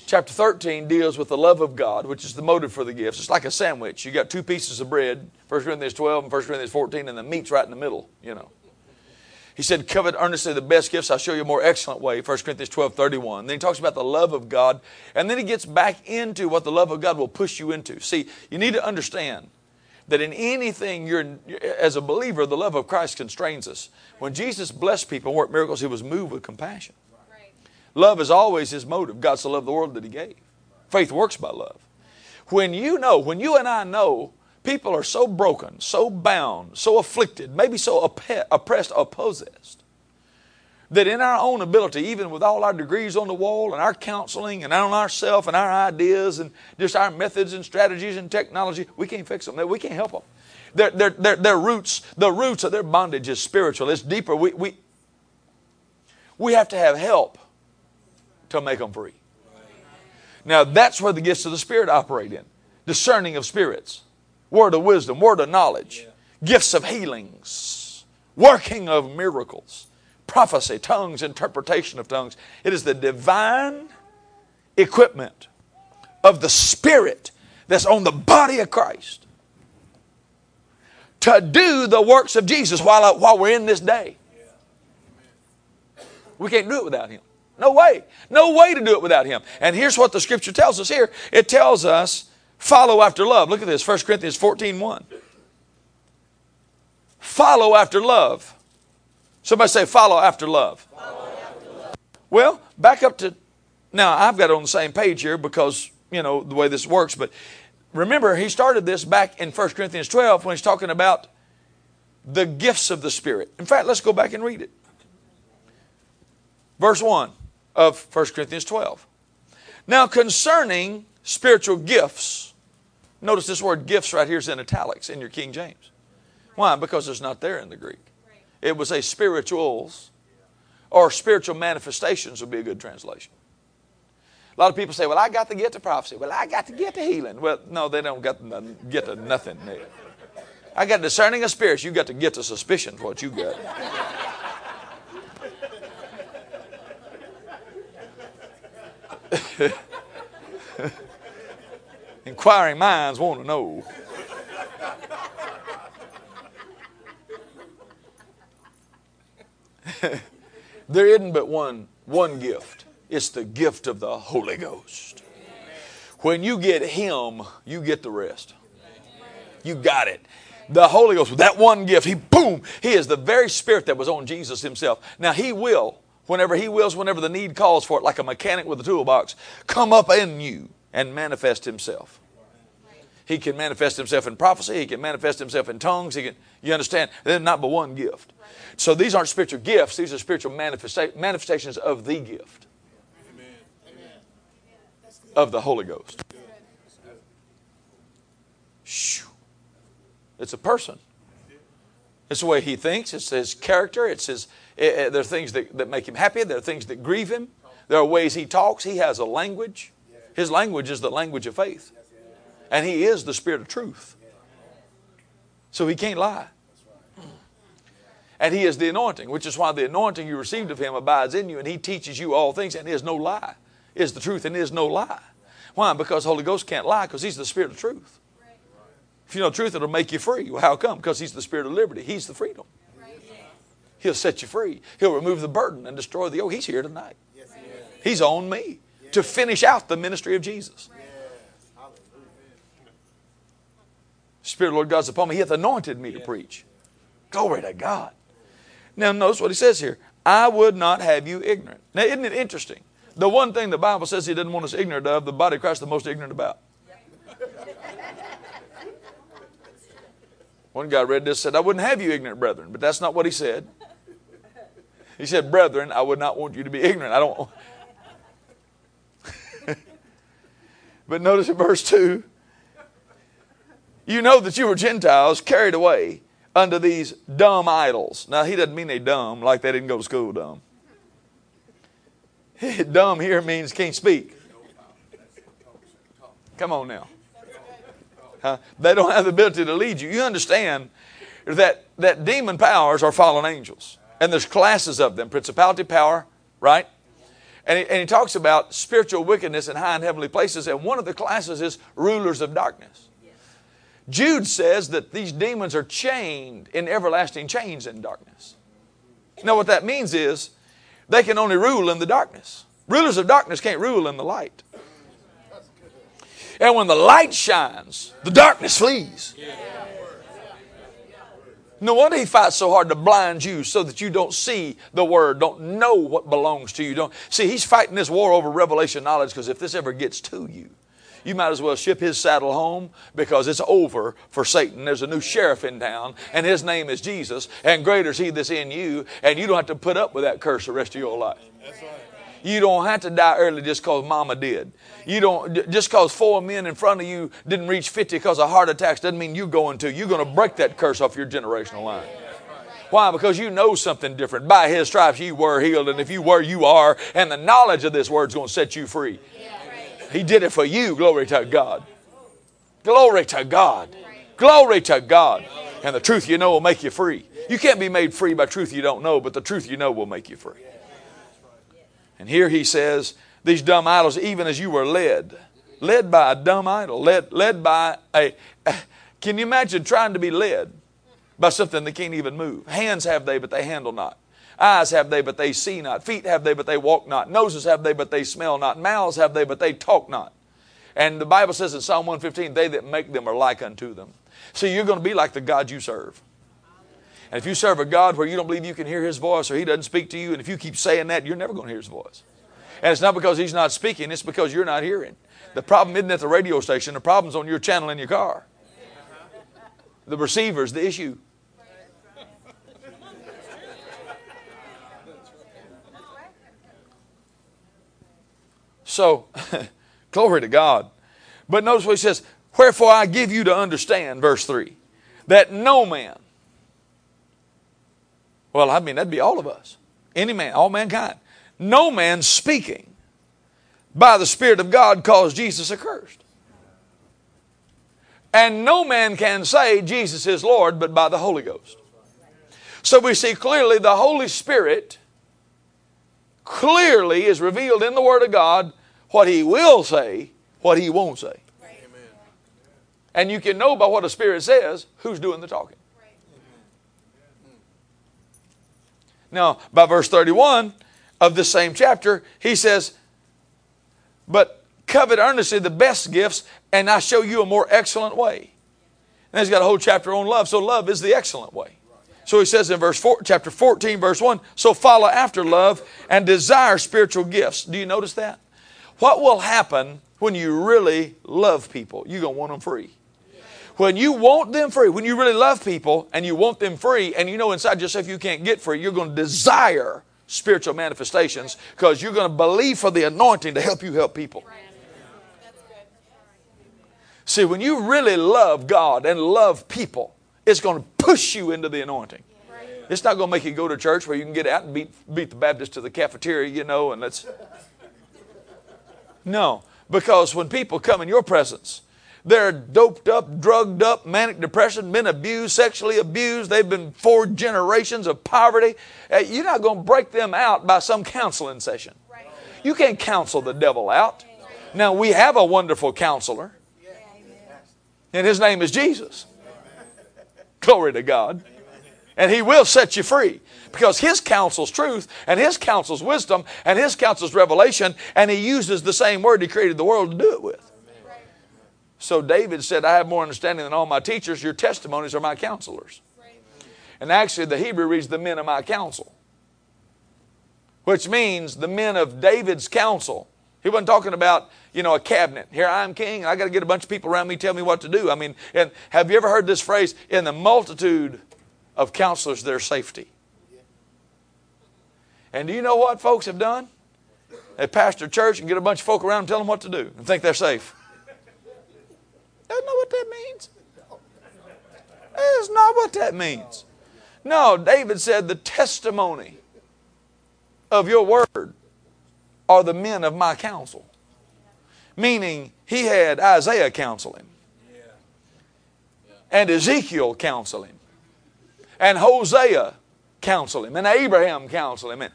chapter 13 deals with the love of God, which is the motive for the gifts. It's like a sandwich. You got two pieces of bread, 1 Corinthians 12 and 1 Corinthians 14, and the meat's right in the middle, you know. He said, covet earnestly the best gifts. I'll show you a more excellent way, 1 Corinthians 12, 31. Then he talks about the love of God, and then he gets back into what the love of God will push you into. See, you need to understand that in anything, as a believer, the love of Christ constrains us. When Jesus blessed people and worked miracles, he was moved with compassion. Love is always his motive. God so loved the world that he gave. Faith works by love. When you and I know people are so broken, so bound, so afflicted, maybe so oppressed or possessed, that in our own ability, even with all our degrees on the wall and our counseling and on ourselves and our ideas and just our methods and strategies and technology, we can't fix them. We can't help them. The roots of their bondage is spiritual. It's deeper. We have to have help to make them free. Now that's where the gifts of the Spirit operate in. Discerning of spirits. Word of wisdom. Word of knowledge. Yeah. Gifts of healings. Working of miracles. Prophecy. Tongues. Interpretation of tongues. It is the divine equipment of the Spirit that's on the body of Christ to do the works of Jesus while we're in this day. We can't do it without him. No way. No way to do it without him. And here's what the scripture tells us here. It tells us, follow after love. Look at this, 1 Corinthians 14:1. Follow after love. Somebody say, follow after love. Follow after love. Well, back up to, now I've got it on the same page here because, you know, the way this works. But remember, he started this back in 1 Corinthians 12 when he's talking about the gifts of the Spirit. In fact, let's go back and read it. Verse 1. Of 1 Corinthians 12. Now concerning spiritual gifts, notice this word gifts right here is in italics in your King James. Why? Because it's not there in the Greek. It would say spirituals or spiritual manifestations would be a good translation. A lot of people say, well, I got to get to prophecy. Well, I got to get to healing. Well, no, they don't get to nothing. I got discerning of spirits. You got to get to suspicion for what you got. Inquiring minds want to know. There isn't but one gift. It's the gift of the Holy Ghost. When you get him, you get the rest. You got it. The Holy Ghost, with that one gift, he is the very Spirit that was on Jesus himself. Now he will, whenever he wills, whenever the need calls for it, like a mechanic with a toolbox, come up in you and manifest himself. He can manifest himself in prophecy. He can manifest himself in tongues. You understand? There's not but one gift. So these aren't spiritual gifts. These are spiritual manifestations of the gift. Amen. Of the Holy Ghost. It's a person. It's the way he thinks. It's his character. There are things that make him happy. There are things that grieve him. There are ways he talks. He has a language. His language is the language of faith. And he is the Spirit of truth. So he can't lie. And he is the anointing, which is why the anointing you received of him abides in you, and he teaches you all things and is no lie. Is the truth and is no lie. Why? Because the Holy Ghost can't lie, because he's the Spirit of truth. If you know truth, it'll make you free. Well, how come? Because he's the Spirit of liberty. He's the freedom. He'll set you free. He'll remove the burden and destroy the yoke. He's here tonight. Yes, he is. He's on me to finish out the ministry of Jesus. Yes. Hallelujah. Spirit of the Lord God is upon me. He hath anointed me to preach. Glory to God. Now notice what he says here. I would not have you ignorant. Now isn't it interesting? The one thing the Bible says he doesn't want us ignorant of, the body of Christ is the most ignorant about. One guy read this and said, I wouldn't have you ignorant, brethren. But that's not what he said. He said, brethren, I would not want you to be ignorant. I don't. But notice in verse 2. You know that you were Gentiles carried away unto these dumb idols. Now, he doesn't mean they dumb like they didn't go to school dumb. Dumb here means can't speak. Come on now. They don't have the ability to lead you. You understand that demon powers are fallen angels. And there's classes of them. Principality power, right? And he talks about spiritual wickedness in high and heavenly places. And one of the classes is rulers of darkness. Jude says that these demons are chained in everlasting chains in darkness. Now what that means is they can only rule in the darkness. Rulers of darkness can't rule in the light. And when the light shines, the darkness flees. No wonder he fights so hard to blind you so that you don't see the word, don't know what belongs to you. See, he's fighting this war over revelation knowledge because if this ever gets to you, you might as well ship his saddle home because it's over for Satan. There's a new sheriff in town and his name is Jesus and greater is he that's in you and you don't have to put up with that curse the rest of your life. That's right. You don't have to die early just because mama did. You don't just because four men in front of you didn't reach 50 because of heart attacks doesn't mean you're going to. You're going to break that curse off your generational line. Why? Because you know something different. By his stripes you were healed, and if you were, you are. And the knowledge of this word's going to set you free. He did it for you. Glory to God. Glory to God. Glory to God. And the truth you know will make you free. You can't be made free by truth you don't know, but the truth you know will make you free. And here he says, these dumb idols, even as you were led by a dumb idol, led by a, can you imagine trying to be led by something that can't even move? Hands have they, but they handle not. Eyes have they, but they see not. Feet have they, but they walk not. Noses have they, but they smell not. Mouths have they, but they talk not. And the Bible says in Psalm 115, they that make them are like unto them. See, you're going to be like the God you serve. And if you serve a God where you don't believe you can hear his voice or he doesn't speak to you, and if you keep saying that, you're never going to hear his voice. And it's not because he's not speaking, it's because you're not hearing. The problem isn't at the radio station, the problem's on your channel in your car. The receiver's the issue. So, glory to God. But notice what he says, wherefore I give you to understand, verse 3, that no man, well, I mean, that'd be all of us. Any man, all mankind. No man speaking by the Spirit of God calls Jesus accursed. And no man can say Jesus is Lord but by the Holy Ghost. So we see clearly the Holy Spirit clearly is revealed in the Word of God what he will say, what he won't say. Amen. And you can know by what the Spirit says who's doing the talking. Now, by verse 31 of this same chapter, he says, but covet earnestly the best gifts, and I show you a more excellent way. And he's got a whole chapter on love, so love is the excellent way. So he says in chapter 14, verse 1, so follow after love and desire spiritual gifts. Do you notice that? What will happen when you really love people? You're going to want them free. When you want them free, when you really love people and you want them free and you know inside yourself you can't get free, you're going to desire spiritual manifestations because you're going to believe for the anointing to help you help people. See, when you really love God and love people, it's going to push you into the anointing. It's not going to make you go to church where you can get out and beat the Baptist to the cafeteria, you know, and let's... No, because when people come in your presence, they're doped up, drugged up, manic depression, been abused, sexually abused. They've been 4 generations of poverty. You're not going to break them out by some counseling session. You can't counsel the devil out. Now, we have a wonderful counselor. And his name is Jesus. Glory to God. And he will set you free because his counsel's truth and his counsel's wisdom and his counsel's revelation. And he uses the same word he created the world to do it with. Right. So David said, I have more understanding than all my teachers. Your testimonies are my counselors. Right. And actually the Hebrew reads the men of my counsel, which means the men of David's counsel. He wasn't talking about, you know, a cabinet. Here I'm king and I got to get a bunch of people around me tell me what to do. I mean, and have you ever heard this phrase, in the multitude of counselors, their safety? And do you know what folks have done? They pastor church and get a bunch of folk around and tell them what to do and think they're safe. Don't know what that means. That's not what that means. No, David said the testimony of your word are the men of my counsel. Meaning he had Isaiah counsel him and Ezekiel counsel him. And Hosea counsel him. And Abraham counsel him. And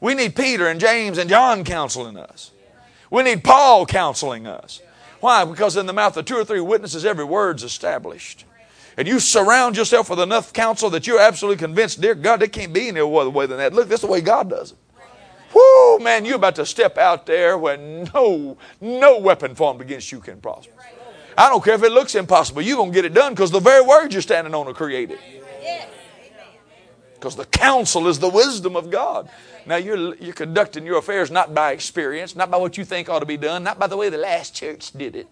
we need Peter and James and John counseling us. We need Paul counseling us. Why? Because in the mouth of two or three witnesses, every word's established. And you surround yourself with enough counsel that you're absolutely convinced, dear God, there can't be any other way than that. Look, that's the way God does it. Whoo, man, you're about to step out there where no weapon formed against you can prosper. I don't care if it looks impossible. You're going to get it done because the very word you're standing on will create it. Because the counsel is the wisdom of God. Now you're conducting your affairs not by experience, not by what you think ought to be done, not by the way the last church did it.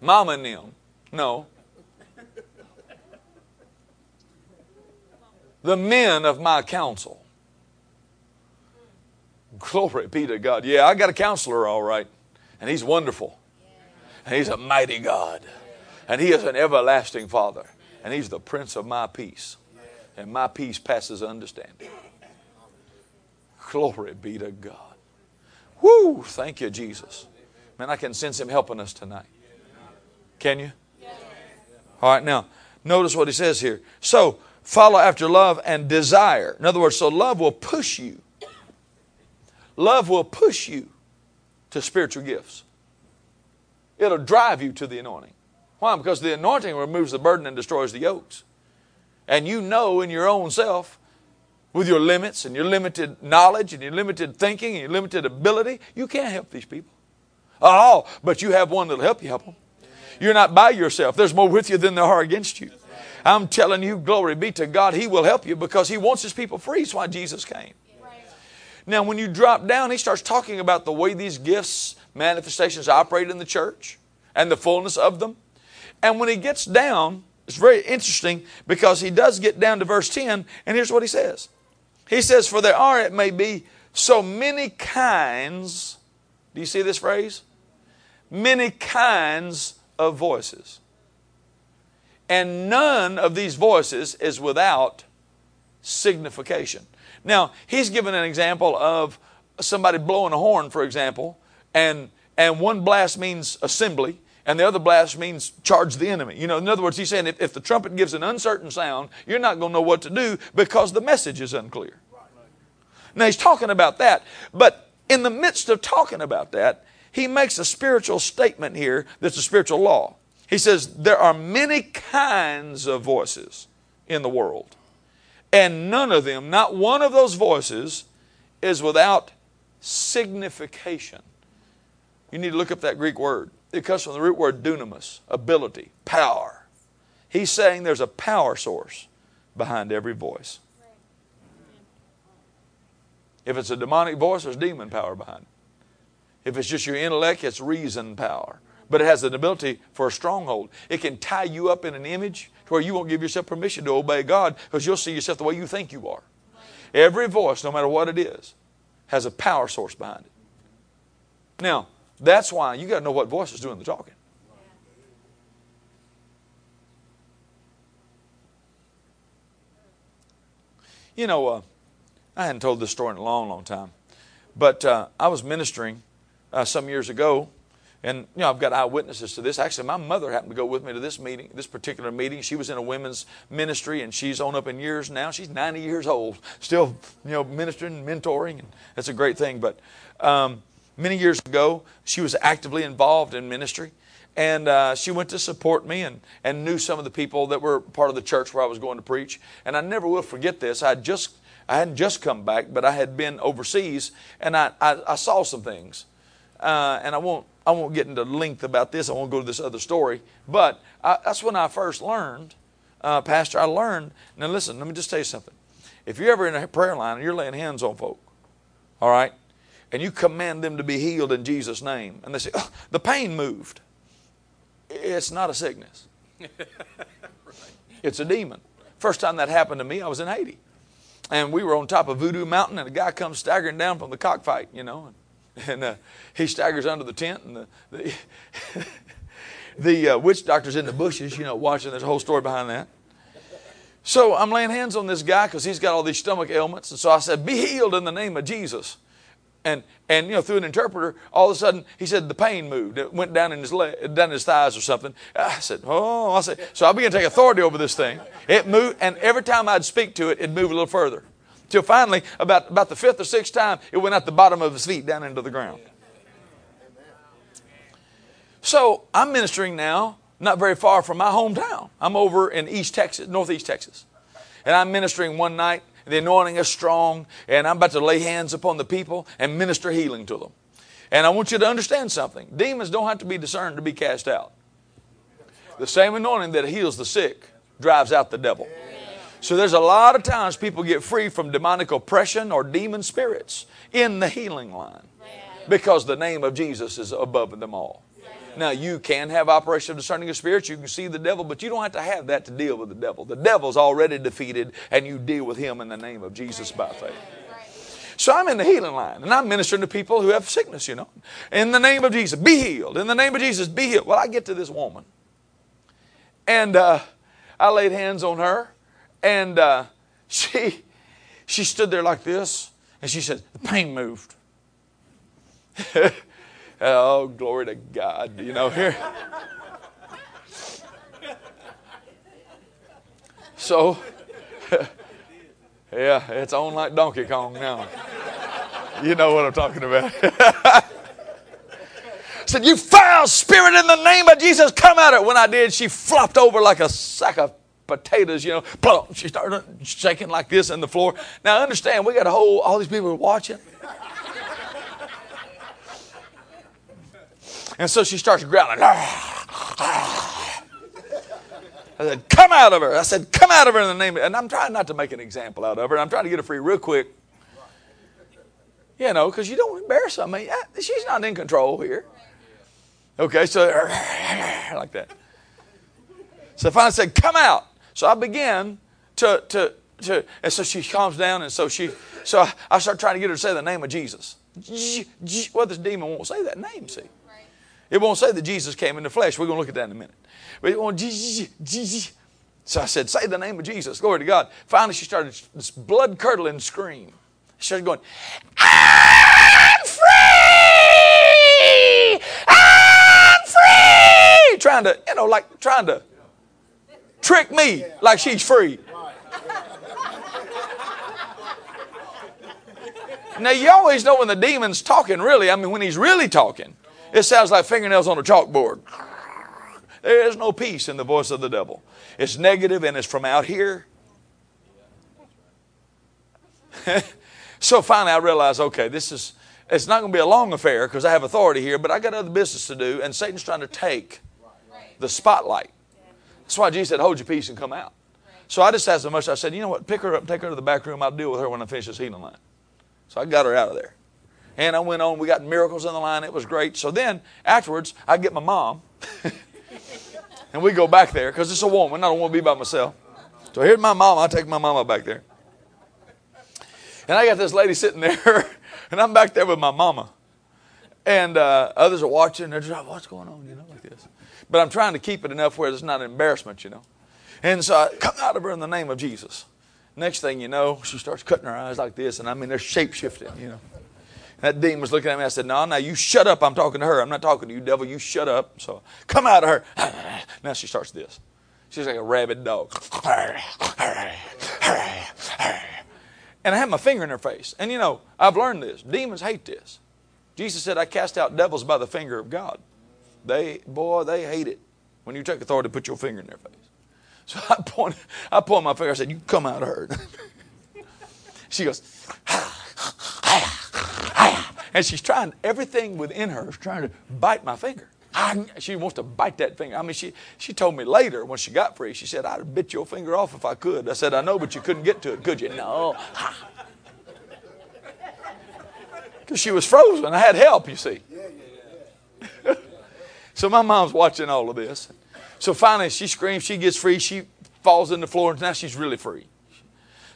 Mama and them. No. The men of my counsel. Glory be to God. Yeah, I got a counselor all right. And he's wonderful. And he's a mighty God. And he is an everlasting Father. And he's the Prince of my peace. And my peace passes understanding. Glory be to God. Woo! Thank you, Jesus. Man, I can sense him helping us tonight. Can you? All right, now, notice what he says here. So, follow after love and desire. In other words, so love will push you. Love will push you to spiritual gifts. It'll drive you to the anointing. Why? Because the anointing removes the burden and destroys the yokes. And you know in your own self, with your limits and your limited knowledge and your limited thinking and your limited ability, you can't help these people at all. But you have one that'll help you help them. You're not by yourself. There's more with you than there are against you. I'm telling you, glory be to God, he will help you because he wants his people free. That's why Jesus came. Now, when you drop down, he starts talking about the way these gifts, manifestations operate in the church and the fullness of them. And when he gets down, it's very interesting because he does get down to verse 10. And here's what he says. He says, for there are, it may be, so many kinds. Do you see this phrase? Many kinds of voices. And none of these voices is without signification. Now, he's given an example of somebody blowing a horn, for example. And one blast means assembly. And the other blast means charge the enemy. You know, in other words, he's saying if the trumpet gives an uncertain sound, you're not going to know what to do because the message is unclear. Now, he's talking about that. But in the midst of talking about that, he makes a spiritual statement here that's a spiritual law. He says, there are many kinds of voices in the world. And none of them, not one of those voices, is without signification. You need to look up that Greek word. It comes from the root word dunamis, ability, power. He's saying there's a power source behind every voice. If it's a demonic voice, there's demon power behind it. If it's just your intellect, it's reason power. But it has an ability for a stronghold. It can tie you up in an image to where you won't give yourself permission to obey God because you'll see yourself the way you think you are. Every voice, no matter what it is, has a power source behind it. Now, that's why you got to know what voice is doing the talking. You know, I hadn't told this story in a long, long time. But I was ministering some years ago. And, you know, I've got eyewitnesses to this. Actually, my mother happened to go with me to this meeting, this particular meeting. She was in a women's ministry, and she's on up in years now. She's 90 years old, still, you know, ministering, mentoring. And that's a great thing. But many years ago, she was actively involved in ministry. And she went to support me and knew some of the people that were part of the church where I was going to preach. And I never will forget this. I hadn't just come back, but I had been overseas, and I saw some things. And I won't get into length about this. I won't go to this other story. But that's when I first learned, Pastor, I learned. Now listen, let me just tell you something. If you're ever in a prayer line and you're laying hands on folk, all right, and you command them to be healed in Jesus' name, and they say, oh, the pain moved. It's not a sickness. Right. It's a demon. First time that happened to me, I was in Haiti. And we were on top of Voodoo Mountain, and a guy comes staggering down from the cockfight, you know. And he staggers under the tent, and the witch doctor's in the bushes, you know, watching. There's a whole story behind that. So I'm laying hands on this guy because he's got all these stomach ailments. And so I said, be healed in the name of Jesus. And you know, through an interpreter, all of a sudden he said the pain moved. It went down in his leg, down his thighs or something. I said, oh, I said. So I began to take authority over this thing. It moved, and every time I'd speak to it, it'd move a little further. Till finally, about the fifth or sixth time, it went out the bottom of his feet down into the ground. So I'm ministering now, not very far from my hometown. I'm over in East Texas, Northeast Texas, and I'm ministering one night. The anointing is strong, and I'm about to lay hands upon the people and minister healing to them. And I want you to understand something. Demons don't have to be discerned to be cast out. The same anointing that heals the sick drives out the devil. So there's a lot of times people get free from demonic oppression or demon spirits in the healing line because the name of Jesus is above them all. Now, you can have operation of discerning of spirits. You can see the devil, but you don't have to have that to deal with the devil. The devil's already defeated, and you deal with him in the name of Jesus by faith. So I'm in the healing line, and I'm ministering to people who have sickness, you know. In the name of Jesus, be healed. In the name of Jesus, be healed. Well, I get to this woman, and I laid hands on her, and she stood there like this, and she said, the pain moved. Oh, glory to God, you know, here. So, yeah, it's on like Donkey Kong now. You know what I'm talking about. Said, you foul spirit, in the name of Jesus, come at it. When I did, she flopped over like a sack of potatoes, you know. Plop. She started shaking like this on the floor. Now, understand, we got all these people watching. And so she starts growling. I said, come out of her. I said, come out of her in the name of... And I'm trying not to make an example out of her. I'm trying to get her free real quick. You know, because you don't embarrass her. I mean, she's not in control here. Okay, so... like that. So finally I said, come out. So I began to and so she calms down, and so I start trying to get her to say the name of Jesus. Well, this demon won't say that name, see. It won't say that Jesus came in the flesh. We're going to look at that in a minute. But it won't. So I said, say the name of Jesus. Glory to God. Finally, she started this blood-curdling scream. She started going, I'm free! I'm free! Trying to, you know, like trying to trick me like she's free. Now, you always know when the demon's talking, really. I mean, when he's really talking. It sounds like fingernails on a chalkboard. There is no peace in the voice of the devil. It's negative, and it's from out here. So finally I realized, okay, it's not going to be a long affair because I have authority here, but I got other business to do, and Satan's trying to take the spotlight. That's why Jesus said, hold your peace and come out. So I just asked him much. I said, you know what, pick her up, take her to the back room. I'll deal with her when I finish this healing line. So I got her out of there. And I went on. We got miracles in the line. It was great. So then, afterwards, I get my mom. And we go back there because it's a woman. I don't want to be by myself. So here's my mom. I'll take my mama back there. And I got this lady sitting there. And I'm back there with my mama. And others are watching. They're just like, what's going on? You know, like this. But I'm trying to keep it enough where it's not an embarrassment, you know. And so I come out of her in the name of Jesus. Next thing you know, she starts cutting her eyes like this. And I mean, they're shape-shifting, you know. That demon was looking at me. I said, no, you shut up. I'm talking to her. I'm not talking to you, devil. You shut up. So come out of her. Now she starts this. She's like a rabid dog. And I had my finger in her face. And, you know, I've learned this. Demons hate this. Jesus said, I cast out devils by the finger of God. They hate it when you take authority to put your finger in their face. So I pointed my finger. I said, "You come out of her." She goes, and she's trying, everything within her is trying to bite my finger. She wants to bite that finger. I mean, she told me later when she got free, she said, "I'd have bit your finger off if I could." I said, "I know, but you couldn't get to it, could you?" No. Because she was frozen. I had help, you see. So my mom's watching all of this. So finally she screams, she gets free, she falls in the floor, and now she's really free.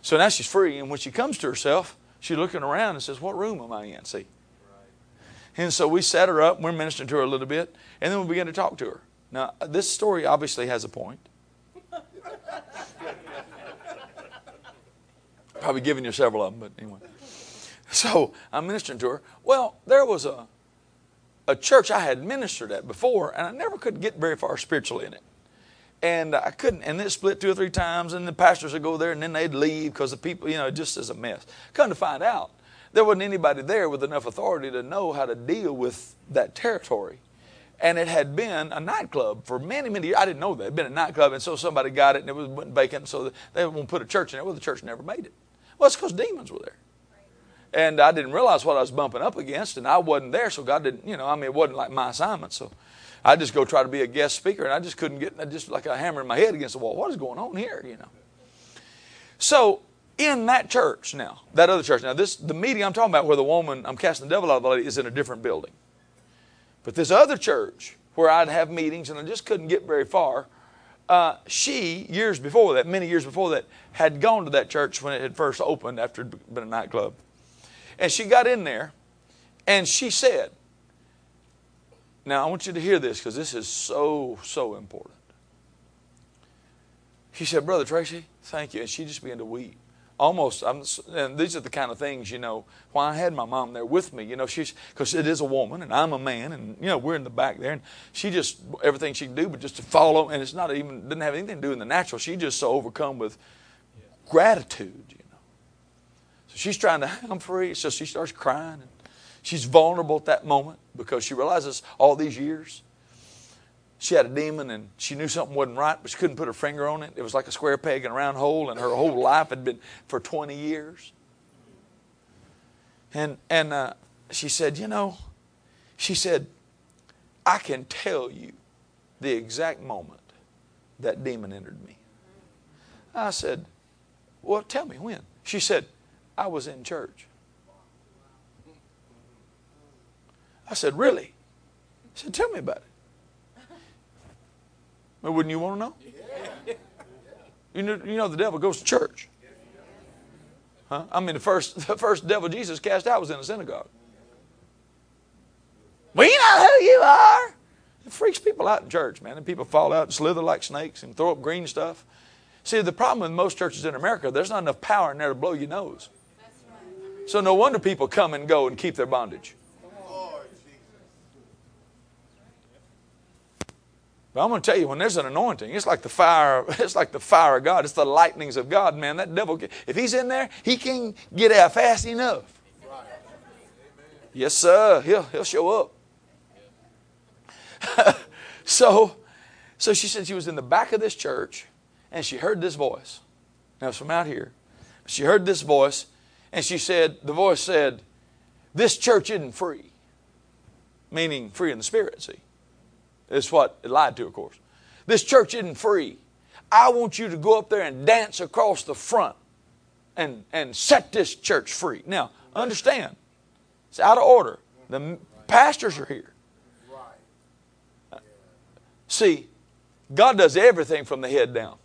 So now she's free, and when she comes to herself, she's looking around and says, "What room am I in?" See? And so we set her up, we're ministering to her a little bit, and then we began to talk to her. Now, this story obviously has a point. Probably giving you several of them, but anyway. So I'm ministering to her. Well, there was a church I had ministered at before, and I never could get very far spiritually in it. And I couldn't, and it split 2 or 3 times, and the pastors would go there, and then they'd leave because the people, it just is a mess. Come to find out, there wasn't anybody there with enough authority to know how to deal with that territory. And it had been a nightclub for many, many years. I didn't know that. It had been a nightclub, and so somebody got it, and it went vacant, so they won't put a church in it. Well, the church never made it. Well, it's because demons were there. And I didn't realize what I was bumping up against, and I wasn't there, so God didn't, it wasn't like my assignment. So I just go try to be a guest speaker, and I just couldn't get, just like a hammer in my head against the wall. What is going on here, So, in that church now, that other church. Now, the meeting I'm talking about where the woman, I'm casting the devil out of the lady, is in a different building. But this other church where I'd have meetings and I just couldn't get very far, she, many years before that, had gone to that church when it had first opened after it had been a nightclub. And she got in there and she said, now I want you to hear this because this is so, so important. She said, "Brother Tracy, thank you." And she just began to weep. And these are the kind of things, why I had my mom there with me, because it is a woman and I'm a man, and, we're in the back there, and she just, everything she could do but just to follow, and it's not even, didn't have anything to do in the natural. She just so overcome with gratitude, So she's trying to, "I'm free." So she starts crying, and she's vulnerable at that moment because she realizes all these years she had a demon, and she knew something wasn't right, but she couldn't put her finger on it. It was like a square peg in a round hole, and her whole life had been for 20 years. And she said, "I can tell you the exact moment that demon entered me." I said, "Well, tell me when." She said, "I was in church." I said, "Really?" I said, "Tell me about it." Well, wouldn't you want to know? Yeah. You know the devil goes to church. Huh? I mean, the first devil Jesus cast out was in a synagogue. "We know who you are." It freaks people out in church, man. And people fall out and slither like snakes and throw up green stuff. See, the problem with most churches in America, there's not enough power in there to blow your nose. So no wonder people come and go and keep their bondage. But I'm going to tell you, when there's an anointing, it's like the fire of God. It's the lightnings of God, man. That devil, if he's in there, he can't get out fast enough. Right. Yes, sir. He'll show up. So she said she was in the back of this church, and she heard this voice. Now, it's from out here. She heard this voice, and she said, the voice said, "This church isn't free." Meaning free in the spirit, see. It's what it lied to, of course. "This church isn't free. I want you to go up there and dance across the front and set this church free." Now, understand, it's out of order. The pastors are here. See, God does everything from the head down.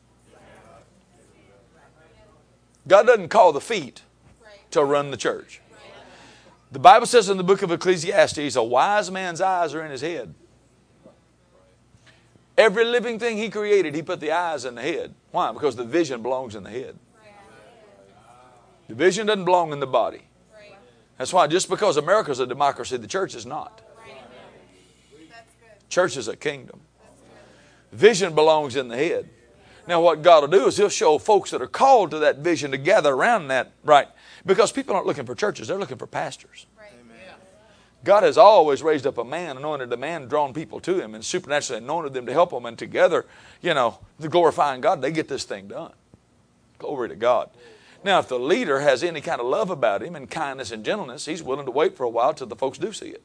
God doesn't call the feet to run the church. The Bible says in the book of Ecclesiastes, a wise man's eyes are in his head. Every living thing he created, he put the eyes in the head. Why? Because the vision belongs in the head. The vision doesn't belong in the body. That's why just because America's a democracy, the church is not. Church is a kingdom. Vision belongs in the head. Now what God will do is He'll show folks that are called to that vision to gather around that, right? Because people aren't looking for churches, they're looking for pastors. God has always raised up a man, anointed a man, drawn people to him, and supernaturally anointed them to help them. And together, you know, glorifying God, they get this thing done. Glory to God. Now, if the leader has any kind of love about him and kindness and gentleness, he's willing to wait for a while till the folks do see it,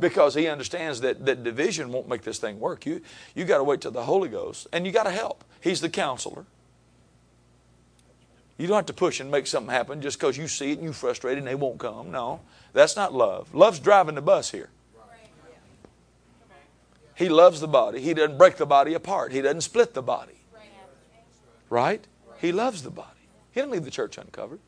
because he understands that division won't make this thing work. You got to wait till the Holy Ghost, and you got to help. He's the counselor. You don't have to push and make something happen just because you see it and you're frustrated and they won't come. No, that's not love. Love's driving the bus here. He loves the body. He doesn't break the body apart. He doesn't split the body. Right? He loves the body. He didn't leave the church uncovered.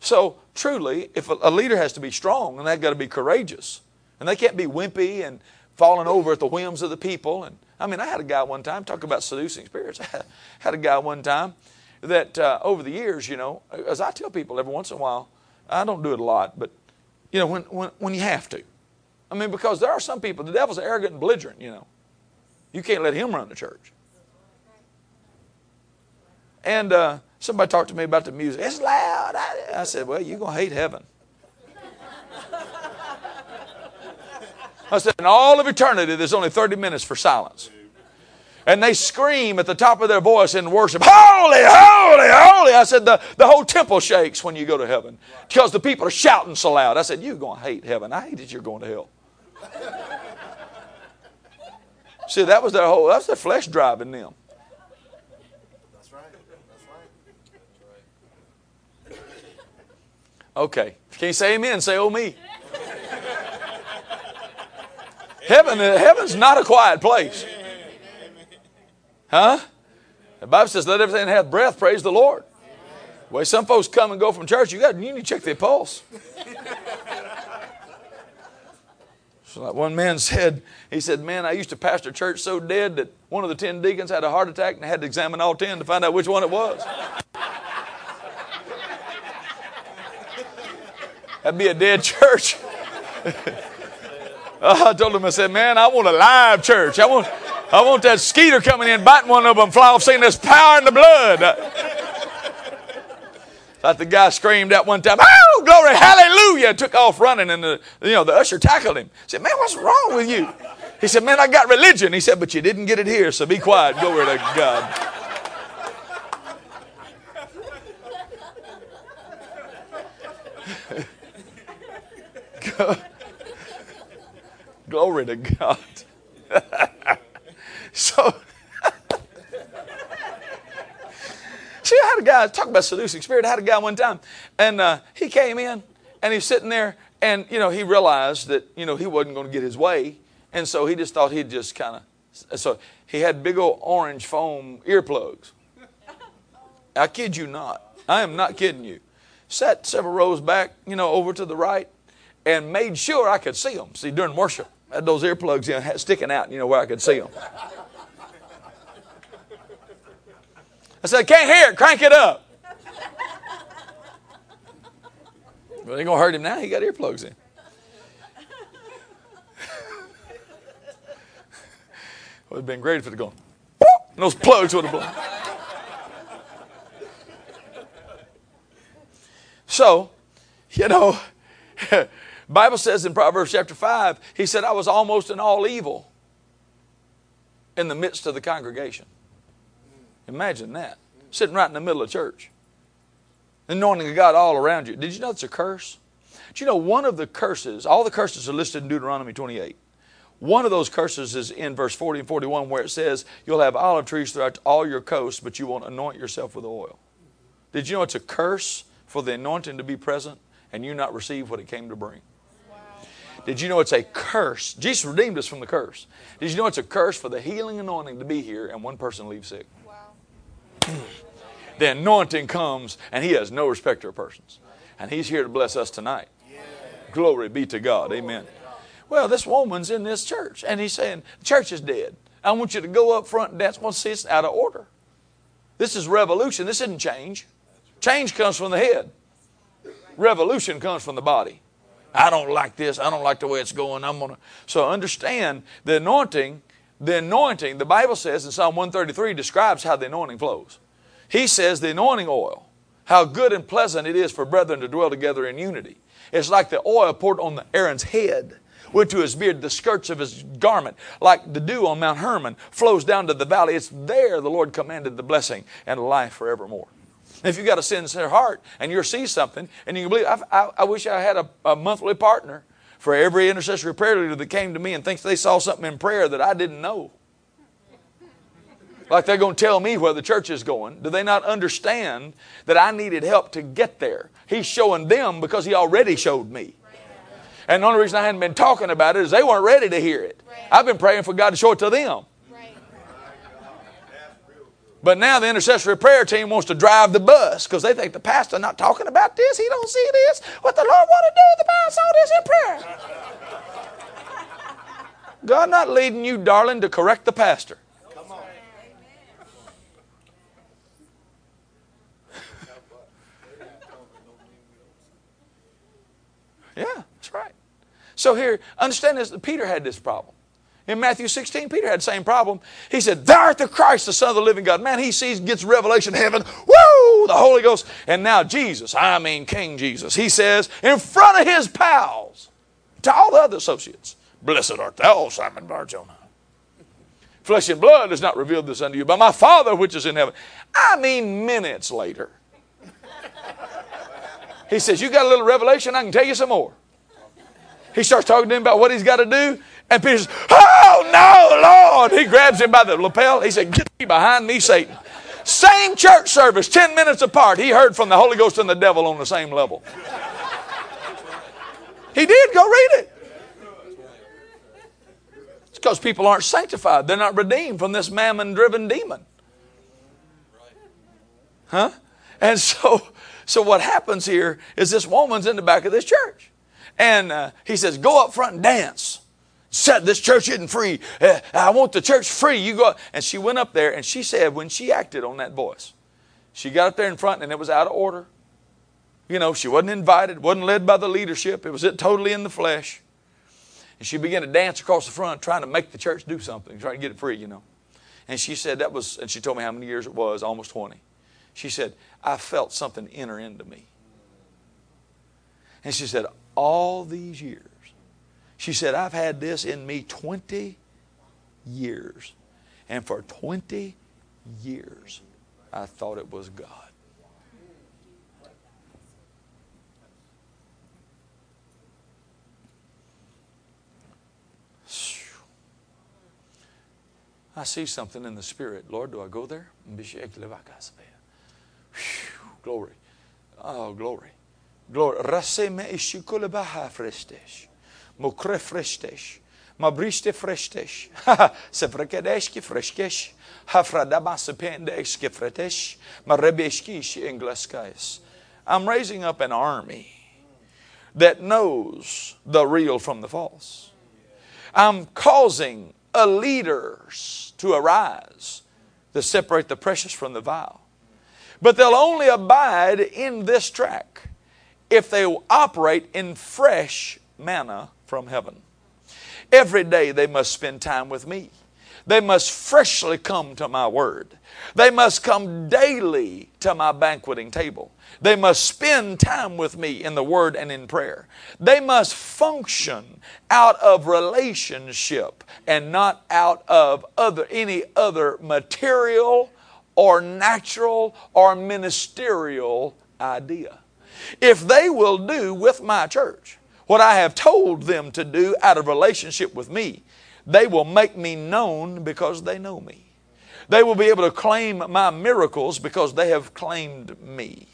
So truly, if a leader has to be strong, and they've got to be courageous, and they can't be wimpy and falling over at the whims of the people. And I mean, I had a guy one time, talk about seducing spirits. I had a guy one time that over the years, you know, as I tell people every once in a while, I don't do it a lot, but, you know, when you have to. I mean, because there are some people, the devil's arrogant and belligerent, you know. You can't let him run the church. And somebody talked to me about the music. It's loud. I said, well, you're going to hate heaven. I said, in all of eternity, there's only 30 minutes for silence. And they scream at the top of their voice in worship, holy, holy, holy. I said, the whole temple shakes when you go to heaven because the people are shouting so loud. I said, you're going to hate heaven. I hate that you're going to hell. See, that's their flesh driving them. That's right. That's right. Okay. If you can't say amen, say oh me. Heaven's not a quiet place. Huh? The Bible says, let everything that hath breath praise the Lord. Well, some folks come and go from church. You need to check their pulse. So like one man said, he said, man, I used to pastor a church so dead that one of the 10 deacons had a heart attack and I had to examine all 10 to find out which one it was. That'd be a dead church. I told him, I said, man, I want a live church. I want that skeeter coming in, biting one of them, fly off, saying there's power in the blood. Like the guy screamed at one time, oh, glory, hallelujah, took off running, and the usher tackled him. He said, man, what's wrong with you? He said, man, I got religion. He said, but you didn't get it here, so be quiet. Glory to God. Glory to God. So, see, I had a guy, talk about seducing spirit, I had a guy one time, and he came in, and he's sitting there, and, you know, he realized that, you know, he wasn't going to get his way, and so he just thought he'd just kind of, so he had big old orange foam earplugs. I kid you not. I am not kidding you. Sat several rows back, you know, over to the right, and made sure I could see them. See, during worship, I had those earplugs in, sticking out, you know, where I could see them. I said, I can't hear it. Crank it up. Well, it ain't going to hurt him now. He got earplugs in. It would have been great if it had gone, and those plugs would have blown. So, you know, Bible says in Proverbs chapter 5, he said, I was almost in all evil in the midst of the congregation. Imagine that. Sitting right in the middle of church. Anointing of God all around you. Did you know it's a curse? Do you know one of the curses, all the curses are listed in Deuteronomy 28. One of those curses is in verse 40 and 41 where it says, you'll have olive trees throughout all your coasts, but you won't anoint yourself with oil. Did you know it's a curse for the anointing to be present and you not receive what it came to bring? Did you know it's a curse? Jesus redeemed us from the curse. Did you know it's a curse for the healing anointing to be here and one person leaves sick? Wow. The anointing comes and he has no respecter of persons. And he's here to bless us tonight. Yeah. Glory be to God. Amen. Well, this woman's in this church and he's saying, the church is dead. I want you to go up front and dance. Well, see, it's out of order. This is revolution. This isn't change. Change comes from the head. Revolution comes from the body. I don't like this. I don't like the way it's going. So understand the anointing. The anointing, the Bible says in Psalm 133, describes how the anointing flows. He says the anointing oil, how good and pleasant it is for brethren to dwell together in unity. It's like the oil poured on the Aaron's head went to his beard, the skirts of his garment, like the dew on Mount Hermon, flows down to the valley. It's there the Lord commanded the blessing and life forevermore. And if you've got a sincere heart and you see something and you can believe, I wish I had a monthly partner for every intercessory prayer leader that came to me and thinks they saw something in prayer that I didn't know. Like they're going to tell me where the church is going. Do they not understand that I needed help to get there? He's showing them because he already showed me. And the only reason I hadn't been talking about it is they weren't ready to hear it. I've been praying for God to show it to them. But now the intercessory prayer team wants to drive the bus because they think the pastor not talking about this. He don't see this. What the Lord want to do if the pastor saw this in prayer. God not leading you, darling, to correct the pastor. Yeah, that's right. So here, understand this, Peter had this problem. In Matthew 16, Peter had the same problem. He said, "Thou art the Christ, the Son of the living God." Man, he sees, gets revelation, heaven, woo, the Holy Ghost. And now Jesus, I mean King Jesus, he says in front of his pals, to all the other associates, "Blessed art thou, Simon Bar-Jonah. Flesh and blood has not revealed this unto you, but my Father which is in heaven." I mean minutes later. He says, "You got a little revelation? I can tell you some more." He starts talking to him about what he's got to do. And Peter says, "Oh, no, Lord." He grabs him by the lapel. He said, "Get thee behind me, Satan." Same church service, 10 minutes apart. He heard from the Holy Ghost and the devil on the same level. He did. Go read it. It's because people aren't sanctified. They're not redeemed from this mammon-driven demon. Huh? And so what happens here is this woman's in the back of this church. And he says, "Go up front and dance. Said this church isn't free. I want the church free. You go." And she went up there and she said, when she acted on that voice, she got up there in front and it was out of order. You know, she wasn't invited, wasn't led by the leadership. It was totally in the flesh. And she began to dance across the front, trying to make the church do something, trying to get it free, you know. And she said that was, and she told me how many years it was, almost 20. She said, "I felt something enter into me." And she said, "All these years," she said, "I've had this in me 20 years. And for 20 years, I thought it was God." I see something in the spirit. Lord, do I go there? Whew, glory. Oh, glory. Glory. I'm raising up an army that knows the real from the false. I'm causing a leaders to arise to separate the precious from the vile. But they'll only abide in this track if they operate in fresh manna from heaven. Every day they must spend time with me. They must freshly come to my word. They must come daily to my banqueting table. They must spend time with me in the word and in prayer. They must function out of relationship and not out of any other material or natural or ministerial idea. If they will do with my church what I have told them to do out of relationship with me, they will make me known because they know me. They will be able to claim my miracles because they have claimed me.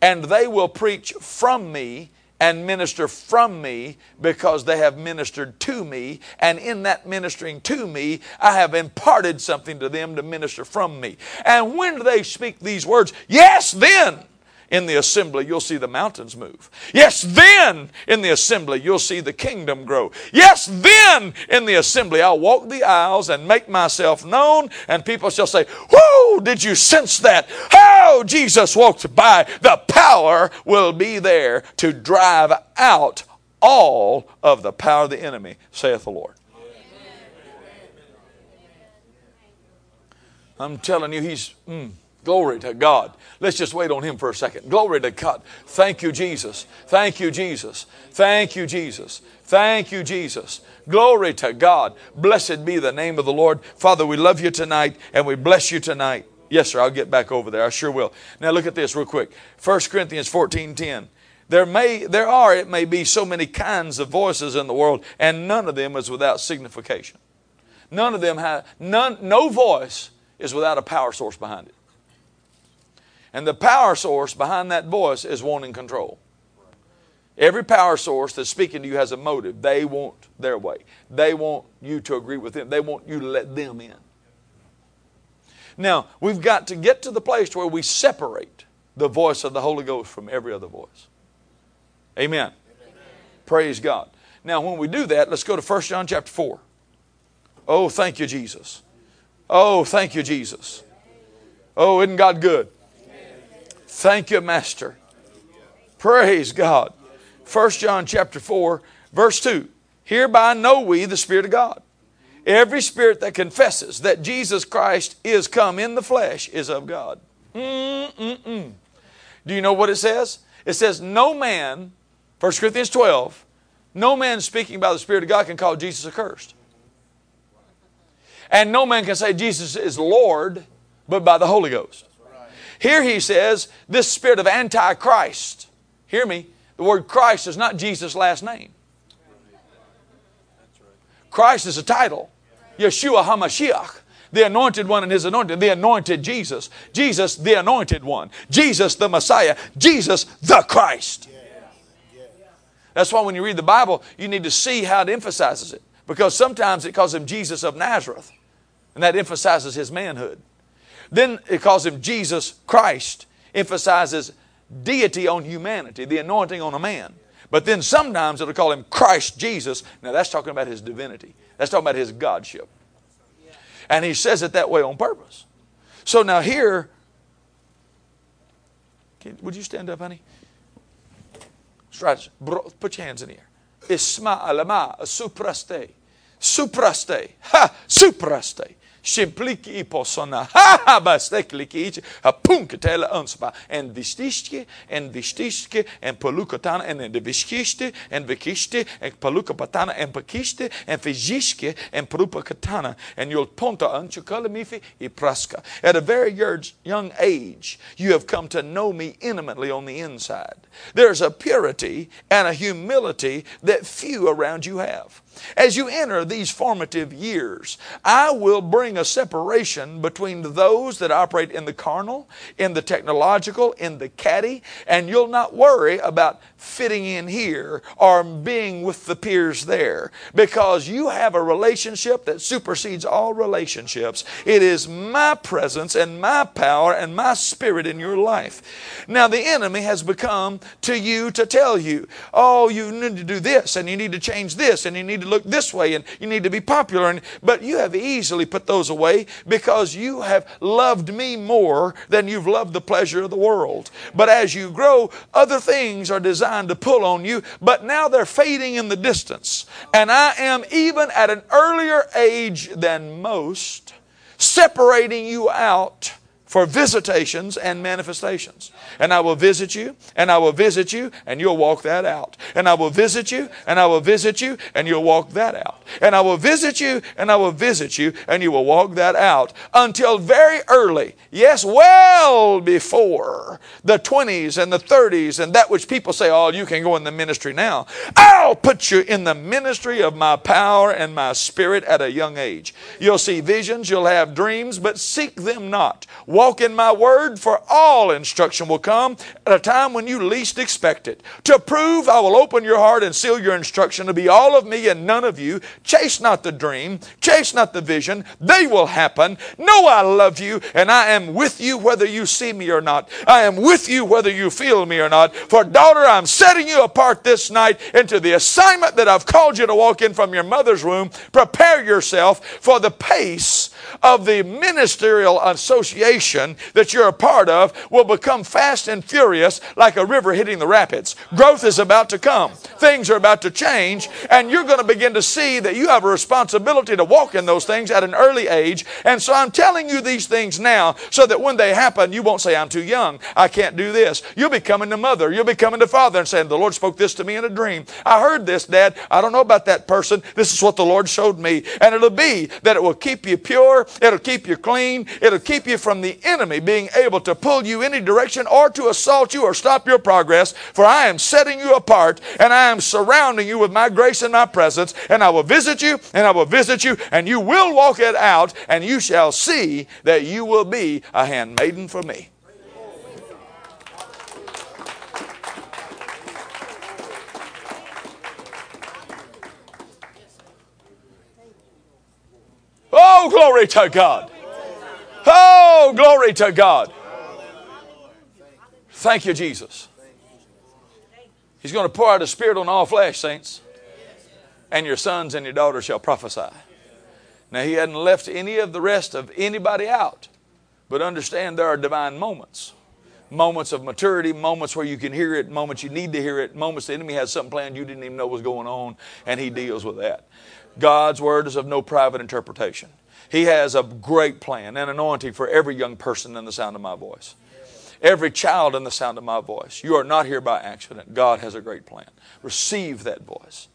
And they will preach from me and minister from me because they have ministered to me. And in that ministering to me, I have imparted something to them to minister from me. And when they speak these words, yes, then in the assembly you'll see the mountains move. Yes, then in the assembly you'll see the kingdom grow. Yes, then in the assembly I'll walk the aisles and make myself known. And people shall say, "Whoa, did you sense that? Oh, Jesus walked by." The power will be there to drive out all of the power of the enemy, saith the Lord. I'm telling you, he's... Glory to God. Let's just wait on him for a second. Glory to God. Thank you, Jesus. Thank you, Jesus. Thank you, Jesus. Thank you, Jesus. Glory to God. Blessed be the name of the Lord. Father, we love you tonight and we bless you tonight. Yes, sir, I'll get back over there. I sure will. Now look at this real quick. 1 Corinthians 14:10. There are, it may be, so many kinds of voices in the world, and none of them is without signification. None of them have, no voice is without a power source behind it. And the power source behind that voice is wanting control. Every power source that's speaking to you has a motive. They want their way. They want you to agree with them. They want you to let them in. Now, we've got to get to the place where we separate the voice of the Holy Ghost from every other voice. Amen. Amen. Praise God. Now, when we do that, let's go to 1 John chapter 4. Oh, thank you, Jesus. Oh, thank you, Jesus. Oh, isn't God good? Thank you, Master. Praise God. 1 John chapter 4, verse 2. Hereby know we the Spirit of God. Every spirit that confesses that Jesus Christ is come in the flesh is of God. Do you know what it says? It says no man, 1 Corinthians 12, no man speaking by the Spirit of God can call Jesus accursed. And no man can say Jesus is Lord but by the Holy Ghost. Here he says this spirit of antichrist. Hear me. The word Christ is not Jesus' last name. Christ is a title. Yeshua HaMashiach, the anointed one and his anointed, the anointed Jesus. Jesus, the anointed one. Jesus, the Messiah. Jesus, the Christ. That's why when you read the Bible, you need to see how it emphasizes it. Because sometimes it calls him Jesus of Nazareth. And that emphasizes his manhood. Then it calls him Jesus Christ. Emphasizes deity on humanity, the anointing on a man. But then sometimes it'll call him Christ Jesus. Now that's talking about his divinity. That's talking about his godship. And he says it that way on purpose. So now here, would you stand up, honey? Put your hands in the air. Isma alama supraste. Supraste. Ha! Supraste. Simpliki posona. Ha! Ha! Basteklikiiche. Ha! Punkatela unspa. And vistishke, and vistishke, and palukatana, and vishkiste, and vikiste, and palukapatana, and pakiste, and fijiske, and prupakatana. And you'll ponta unchukalamifi ipraska. At a very young age, you have come to know me intimately on the inside. There's a purity and a humility that few around you have. As you enter these formative years, I will bring a separation between those that operate in the carnal, in the technological, in the catty, and you'll not worry about fitting in here or being with the peers there because you have a relationship that supersedes all relationships. It is my presence and my power and my spirit in your life. Now the enemy has become to you to tell you, oh, you need to do this and you need to change this and you need to look this way and you need to be popular. But you have easily put those away because you have loved me more than you've loved the pleasure of the world. But as you grow, other things are designed to pull on you, but now they're fading in the distance. And I am even at an earlier age than most, separating you out for visitations and manifestations. And I will visit you, and I will visit you, and you'll walk that out. And I will visit you, and I will visit you, and you'll walk that out. And I will visit you, and I will visit you, and you will walk that out until very early, yes, well before the 20s and the 30s and that which people say, oh, you can go in the ministry now. I'll put you in the ministry of my power and my spirit at a young age. You'll see visions, you'll have dreams, but seek them not. Walk in my word, for all instruction will come at a time when you least expect it. To prove, I will open your heart and seal your instruction to be all of me and none of you. Chase not the dream. Chase not the vision. They will happen. Know I love you, and I am with you whether you see me or not. I am with you whether you feel me or not. For daughter, I'm setting you apart this night into the assignment that I've called you to walk in from your mother's womb. Prepare yourself for the pace of the ministerial association nation that you're a part of will become fast and furious like a river hitting the rapids. Growth is about to come. Things are about to change, and you're going to begin to see that you have a responsibility to walk in those things at an early age. And so I'm telling you these things now so that when they happen, you won't say, I'm too young, I can't do this. You'll be coming to mother, you'll be coming to father and saying, the Lord spoke this to me in a dream. I heard this, Dad. I don't know about that person. This is what the Lord showed me. And it'll be that it will keep you pure. It'll keep you clean. It'll keep you from the enemy being able to pull you any direction or to assault you or stop your progress. For I am setting you apart, and I am surrounding you with my grace and my presence, and I will visit you, and I will visit you, and you will walk it out, and you shall see that you will be a handmaiden for me. Oh, glory to God. Oh, glory to God. Thank you, Jesus. He's going to pour out His Spirit on all flesh, saints. And your sons and your daughters shall prophesy. Now, He hadn't left any of the rest of anybody out. But understand there are divine moments. Moments of maturity, moments where you can hear it, moments you need to hear it, moments the enemy has something planned you didn't even know was going on, and He deals with that. God's word is of no private interpretation. He has a great plan, an anointing for every young person in the sound of my voice. Every child in the sound of my voice. You are not here by accident. God has a great plan. Receive that voice.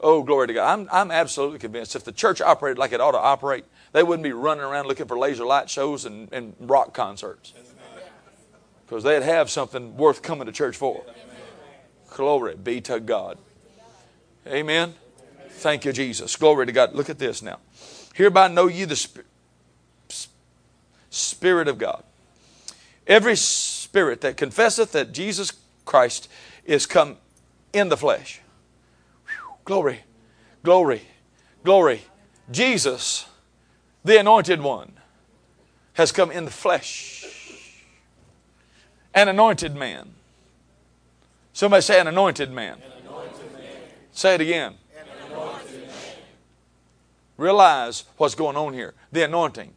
Oh, glory to God. I'm absolutely convinced if the church operated like it ought to operate, they wouldn't be running around looking for laser light shows and rock concerts. Because they'd have something worth coming to church for. Glory be to God. Amen. Thank you, Jesus. Glory to God. Look at this now. Hereby know ye the Spirit of God. Every spirit that confesseth that Jesus Christ is come in the flesh. Whew. Glory, glory, glory. Jesus, the anointed one, has come in the flesh. An anointed man. Somebody say an anointed man. An anointed man. Say it again. Realize what's going on here. The anointing.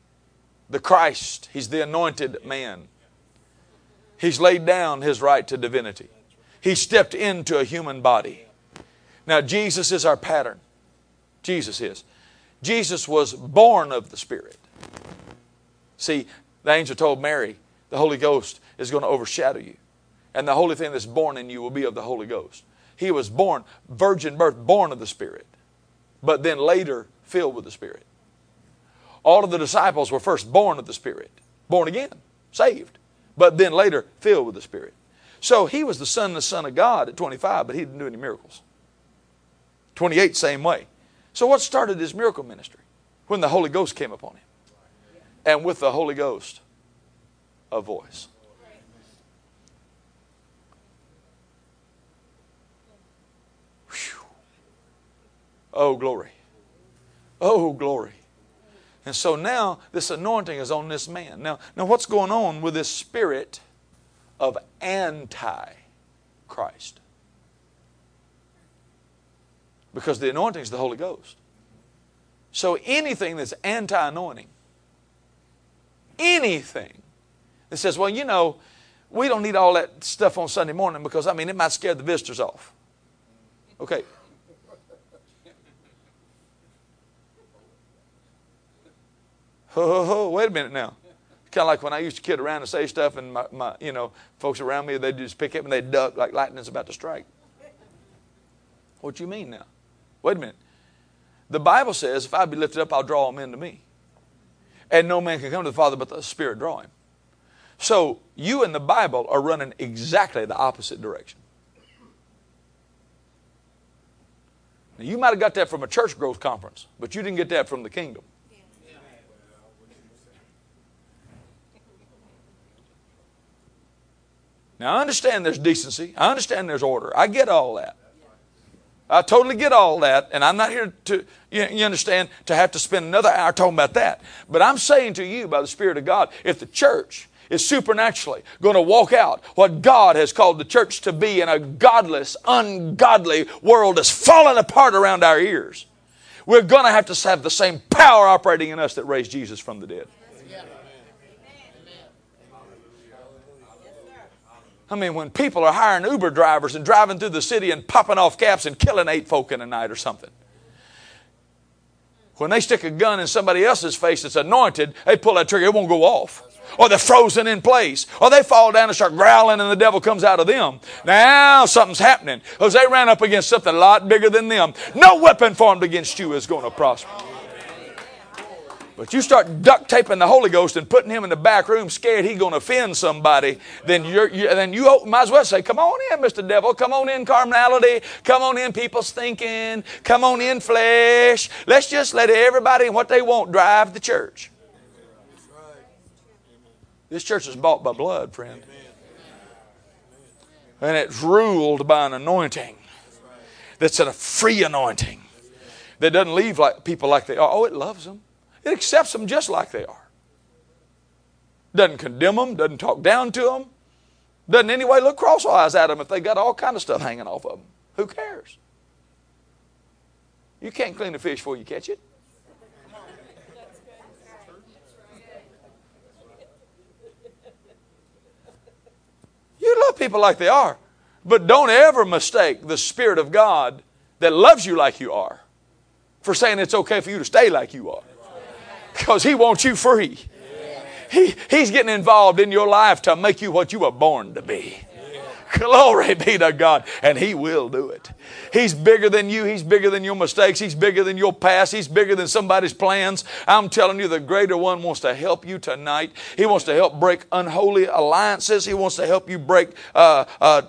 The Christ. He's the anointed man. He's laid down His right to divinity. He stepped into a human body. Now, Jesus is our pattern. Jesus is. Jesus was born of the Spirit. See, the angel told Mary, the Holy Ghost is going to overshadow you. And the holy thing that's born in you will be of the Holy Ghost. He was born, virgin birth, born of the Spirit. But then later, filled with the Spirit. All of the disciples were first born of the Spirit, born again, saved, but then later filled with the Spirit. So He was the Son of God at 25, but He didn't do any miracles. 28, same way. So what started His miracle ministry? When the Holy Ghost came upon Him. And with the Holy Ghost, a voice. Whew. Oh, glory. Oh, glory. And so now this anointing is on this man. Now what's going on with this spirit of anti-Christ? Because the anointing is the Holy Ghost. So anything that's anti-anointing, anything that says, well, you know, we don't need all that stuff on Sunday morning because, I mean, it might scare the visitors off. Okay. Oh, wait a minute now. Kind of like when I used to kid around and say stuff and my you know, folks around me, they'd just pick up and they'd duck like lightning's about to strike. What you mean now? Wait a minute. The Bible says, if I be lifted up, I'll draw all men to me. And no man can come to the Father but the Spirit draw him. So you and the Bible are running exactly the opposite direction. Now, you might have got that from a church growth conference, but you didn't get that from the kingdom. Now, I understand there's decency. I understand there's order. I get all that. I totally get all that, and I'm not here to, you understand, to have to spend another hour talking about that. But I'm saying to you by the Spirit of God, if the church is supernaturally going to walk out what God has called the church to be in a godless, ungodly world that's falling apart around our ears, we're going to have the same power operating in us that raised Jesus from the dead. I mean, when people are hiring Uber drivers and driving through the city and popping off caps and killing 8 folk in a night or something. When they stick a gun in somebody else's face that's anointed, they pull that trigger, it won't go off. Or they're frozen in place. Or they fall down and start growling and the devil comes out of them. Now something's happening. Because they ran up against something a lot bigger than them. No weapon formed against you is going to prosper. But you start duct taping the Holy Ghost and putting him in the back room scared he's going to offend somebody, then you might as well say, come on in, Mr. Devil. Come on in, carnality. Come on in, people's thinking. Come on in, flesh. Let's just let everybody and what they want drive the church. This church is bought by blood, friend. And it's ruled by an anointing that's a free anointing that doesn't leave like people like they are. Oh, it loves them. It accepts them just like they are. Doesn't condemn them. Doesn't talk down to them. Doesn't in any way look cross-eyed at them if they got all kind of stuff hanging off of them. Who cares? You can't clean a fish before you catch it. You love people like they are. But don't ever mistake the Spirit of God that loves you like you are for saying it's okay for you to stay like you are. Because he wants you free. He's getting involved in your life to make you what you were born to be. Glory be to God. And he will do it. He's bigger than you. He's bigger than your mistakes. He's bigger than your past. He's bigger than somebody's plans. I'm telling you, the greater one wants to help you tonight. He wants to help break unholy alliances. He wants to help you break, all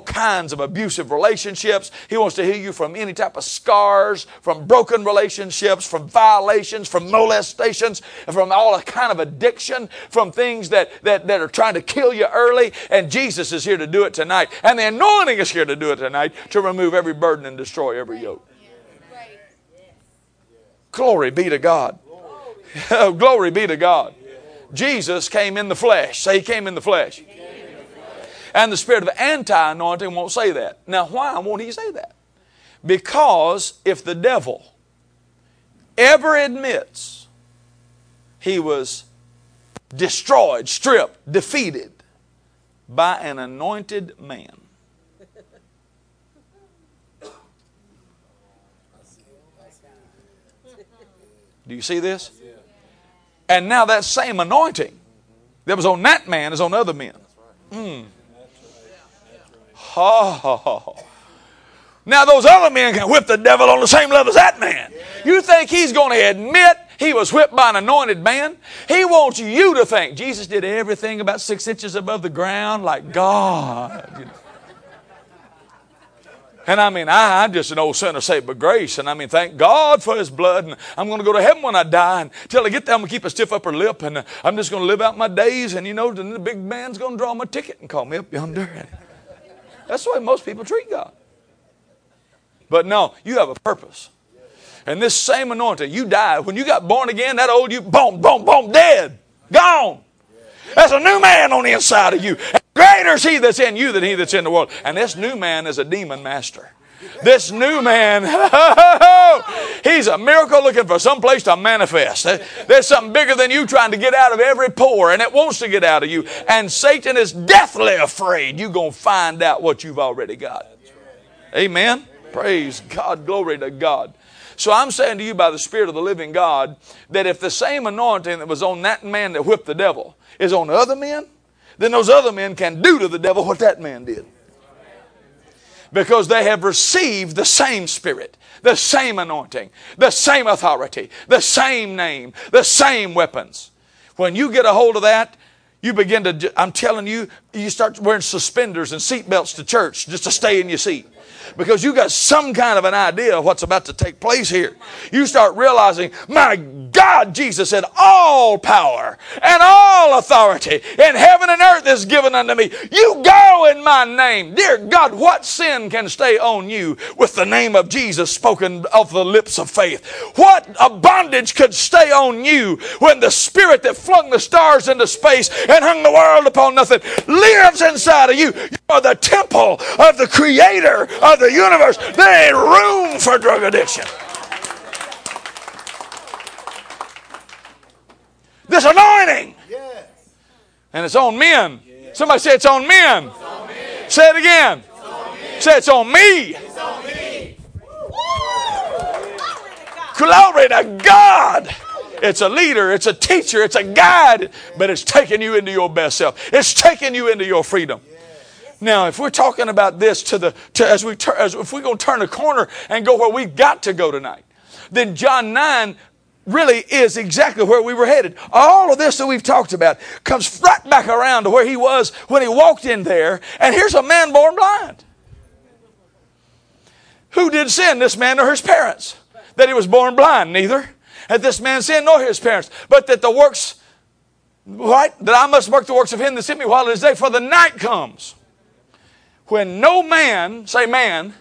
kinds of abusive relationships. He wants to heal you from any type of scars, from broken relationships, from violations, from molestations, from all kind of addiction, from things that are trying to kill you early. And Jesus is here to do it tonight, and the anointing is here to do it tonight, to remove every burden and destroy every yoke. Glory be to God. Glory be to God. Jesus came in the flesh. Say, he came in the flesh. And the spirit of anti-anointing won't say that. Now, why won't he say that? Because if the devil ever admits he was destroyed, stripped, defeated by an anointed man, do you see this? And now that same anointing that was on that man is on other men. Now those other men can whip the devil on the same level as that man. You think he's going to admit he was whipped by an anointed man? He wants you to think Jesus did everything about 6 inches above the ground like God. You know. And I mean, I'm just an old sinner saved by grace. And I mean, thank God for his blood. And I'm going to go to heaven when I die. And until I get there, I'm going to keep a stiff upper lip. And I'm just going to live out my days. And, the big man's going to draw my ticket and call me up yonder. And that's the way most people treat God. But no, you have a purpose. And this same anointing, you died. When you got born again, that old you, boom, boom, boom, dead, gone. That's a new man on the inside of you. And greater is he that's in you than he that's in the world. And this new man is a demon master. This new man, he's a miracle looking for some place to manifest. There's something bigger than you trying to get out of every pore, and it wants to get out of you. And Satan is deathly afraid you're going to find out what you've already got. Amen? Praise God. Glory to God. So I'm saying to you by the Spirit of the living God that if the same anointing that was on that man that whipped the devil is on other men, then those other men can do to the devil what that man did. Because they have received the same Spirit, the same anointing, the same authority, the same name, the same weapons. When you get a hold of that, you begin to, I'm telling you, you start wearing suspenders and seatbelts to church just to stay in your seat. Because you got some kind of an idea of what's about to take place here. You start realizing, my God, Jesus said, all power and all authority in heaven and earth is given unto me. You go in my name. Dear God, what sin can stay on you with the name of Jesus spoken of the lips of faith? What a bondage could stay on you when the Spirit that flung the stars into space and hung the world upon nothing lives inside of you? You are the temple of the Creator of the universe. There ain't room for drug addiction. This anointing. And it's on men. Somebody say it's on men. It's on men. Say it again. It's on men. Say it's on me. It's on me. Glory to God. It's a leader, it's a teacher, it's a guide, but it's taking you into your best self. It's taking you into your freedom. Now, if we're talking about this if we're going to turn a corner and go where we've got to go tonight, then John 9 really is exactly where we were headed. All of this that we've talked about comes right back around to where he was when he walked in there, and here's a man born blind. Who did sin, this man or his parents? That he was born blind, neither. That this man sinned nor his parents, but that the works, right? That I must work the works of him that sent me while it is day, for the night comes when no man, say man,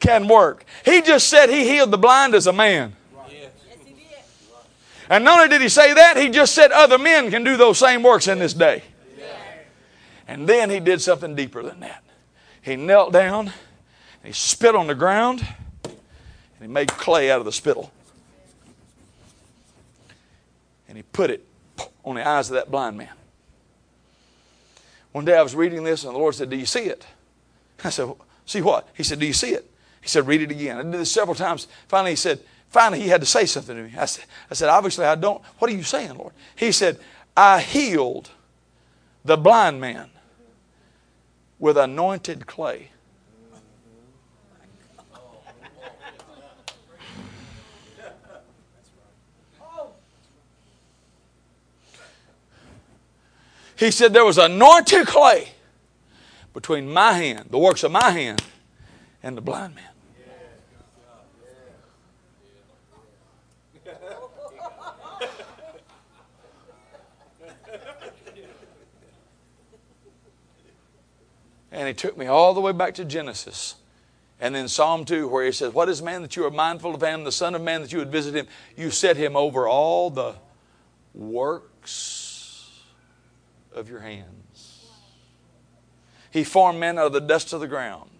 can work. He just said he healed the blind as a man. Yes. And not only did he say that, he just said other men can do those same works in this day. Yes. And then he did something deeper than that. He knelt down, and he spit on the ground, and he made clay out of the spittle. And he put it on the eyes of that blind man. One day I was reading this, and the Lord said, do you see it? I said, see what? He said, do you see it? He said, read it again. I did this several times. Finally, he said, he had to say something to me. I said, obviously I don't. What are you saying, Lord? He said, I healed the blind man with anointed clay. He said there was anointed clay between my hand, the works of my hand, and the blind man. And he took me all the way back to Genesis. And then Psalm 2, where he says, what is man that you are mindful of him, the son of man that you would visit him? You set him over all the works of your hands. He formed man out of the dust of the ground.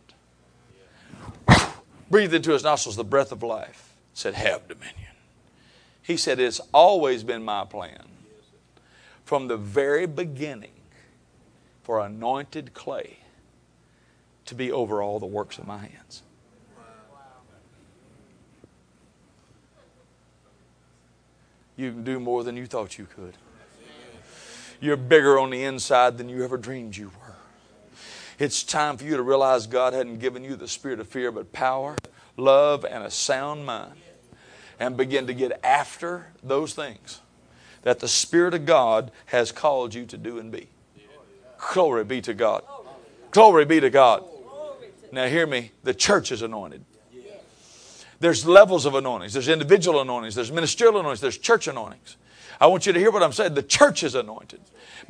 Breathed into his nostrils the breath of life. Said, have dominion. He said, it's always been my plan from the very beginning for anointed clay to be over all the works of my hands. You can do more than you thought you could. You're bigger on the inside than you ever dreamed you were. It's time for you to realize God hadn't given you the spirit of fear, but power, love, and a sound mind. And begin to get after those things that the Spirit of God has called you to do and be. Glory be to God. Glory be to God. Now hear me. The church is anointed. There's levels of anointings. There's individual anointings. There's ministerial anointings. There's church anointings. I want you to hear what I'm saying. The church is anointed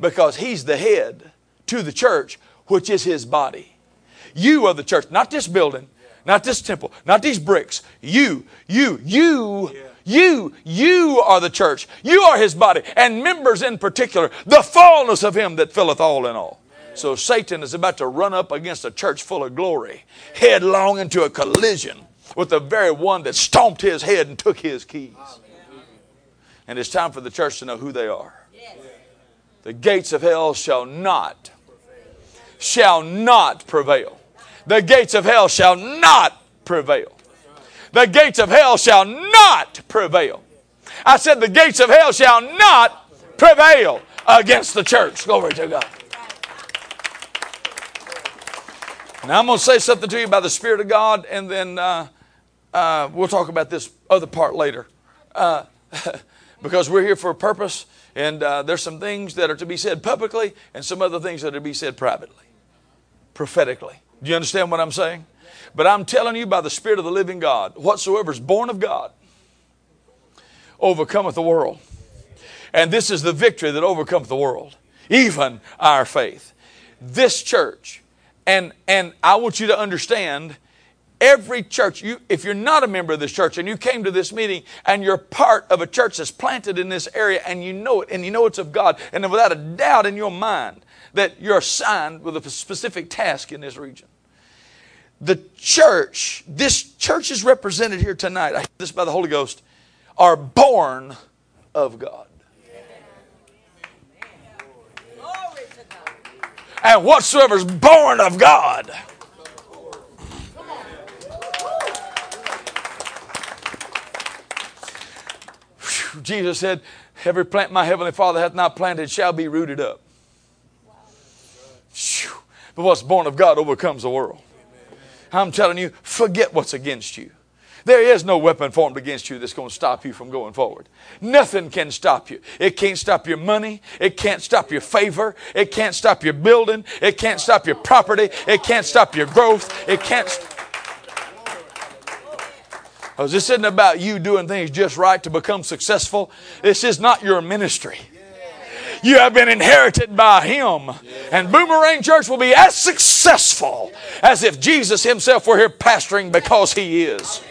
because he's the head to the church, which is his body. You are the church, not this building, not this temple, not these bricks. You are the church. You are his body and members in particular, the fullness of him that filleth all in all. So Satan is about to run up against a church full of glory, headlong into a collision with the very one that stomped his head and took his keys. And it's time for the church to know who they are. Yes. The gates of hell shall not prevail. The gates of hell shall not prevail. The gates of hell shall not prevail. I said the gates of hell shall not prevail against the church. Glory to God. Now I'm going to say something to you by the Spirit of God, and then we'll talk about this other part later. Because we're here for a purpose, and there's some things that are to be said publicly and some other things that are to be said privately, prophetically. Do you understand what I'm saying? But I'm telling you by the Spirit of the living God, whatsoever is born of God overcometh the world. And this is the victory that overcometh the world, even our faith. This church, and I want you to understand, every church, if you're not a member of this church and you came to this meeting and you're part of a church that's planted in this area and you know it and you know it's of God, and then without a doubt in your mind that you're assigned with a specific task in this region. This church is represented here tonight, I hear this by the Holy Ghost, are born of God. and whatsoever is born of God. Whew. Jesus said, every plant my heavenly Father hath not planted shall be rooted up. Whew. But what's born of God overcomes the world. I'm telling you, forget what's against you. There is no weapon formed against you that's going to stop you from going forward. Nothing can stop you. It can't stop your money. It can't stop your favor. It can't stop your building. It can't stop your property. It can't stop your growth. It can't. This isn't about you doing things just right to become successful. This is not your ministry. You have been inherited by Him. And Boomerang Church will be as successful as if Jesus Himself were here pastoring, because He is.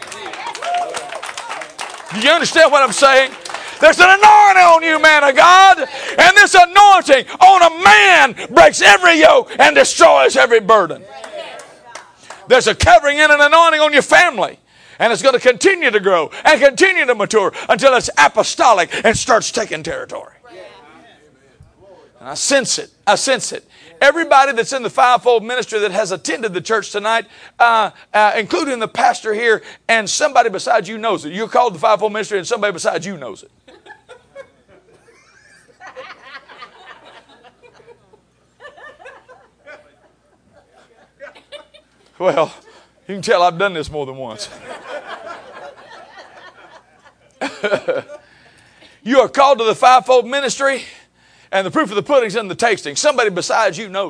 Do you understand what I'm saying? There's an anointing on you, man of God. And this anointing on a man breaks every yoke and destroys every burden. There's a covering and an anointing on your family. And it's going to continue to grow and continue to mature until it's apostolic and starts taking territory. And I sense it. I sense it. Everybody that's in the fivefold ministry that has attended the church tonight, including the pastor here, and somebody beside you knows it. You're called the fivefold ministry, and somebody beside you knows it. Well, you can tell I've done this more than once. You are called to the fivefold ministry. And the proof of the pudding's in the tasting. Somebody besides you knows.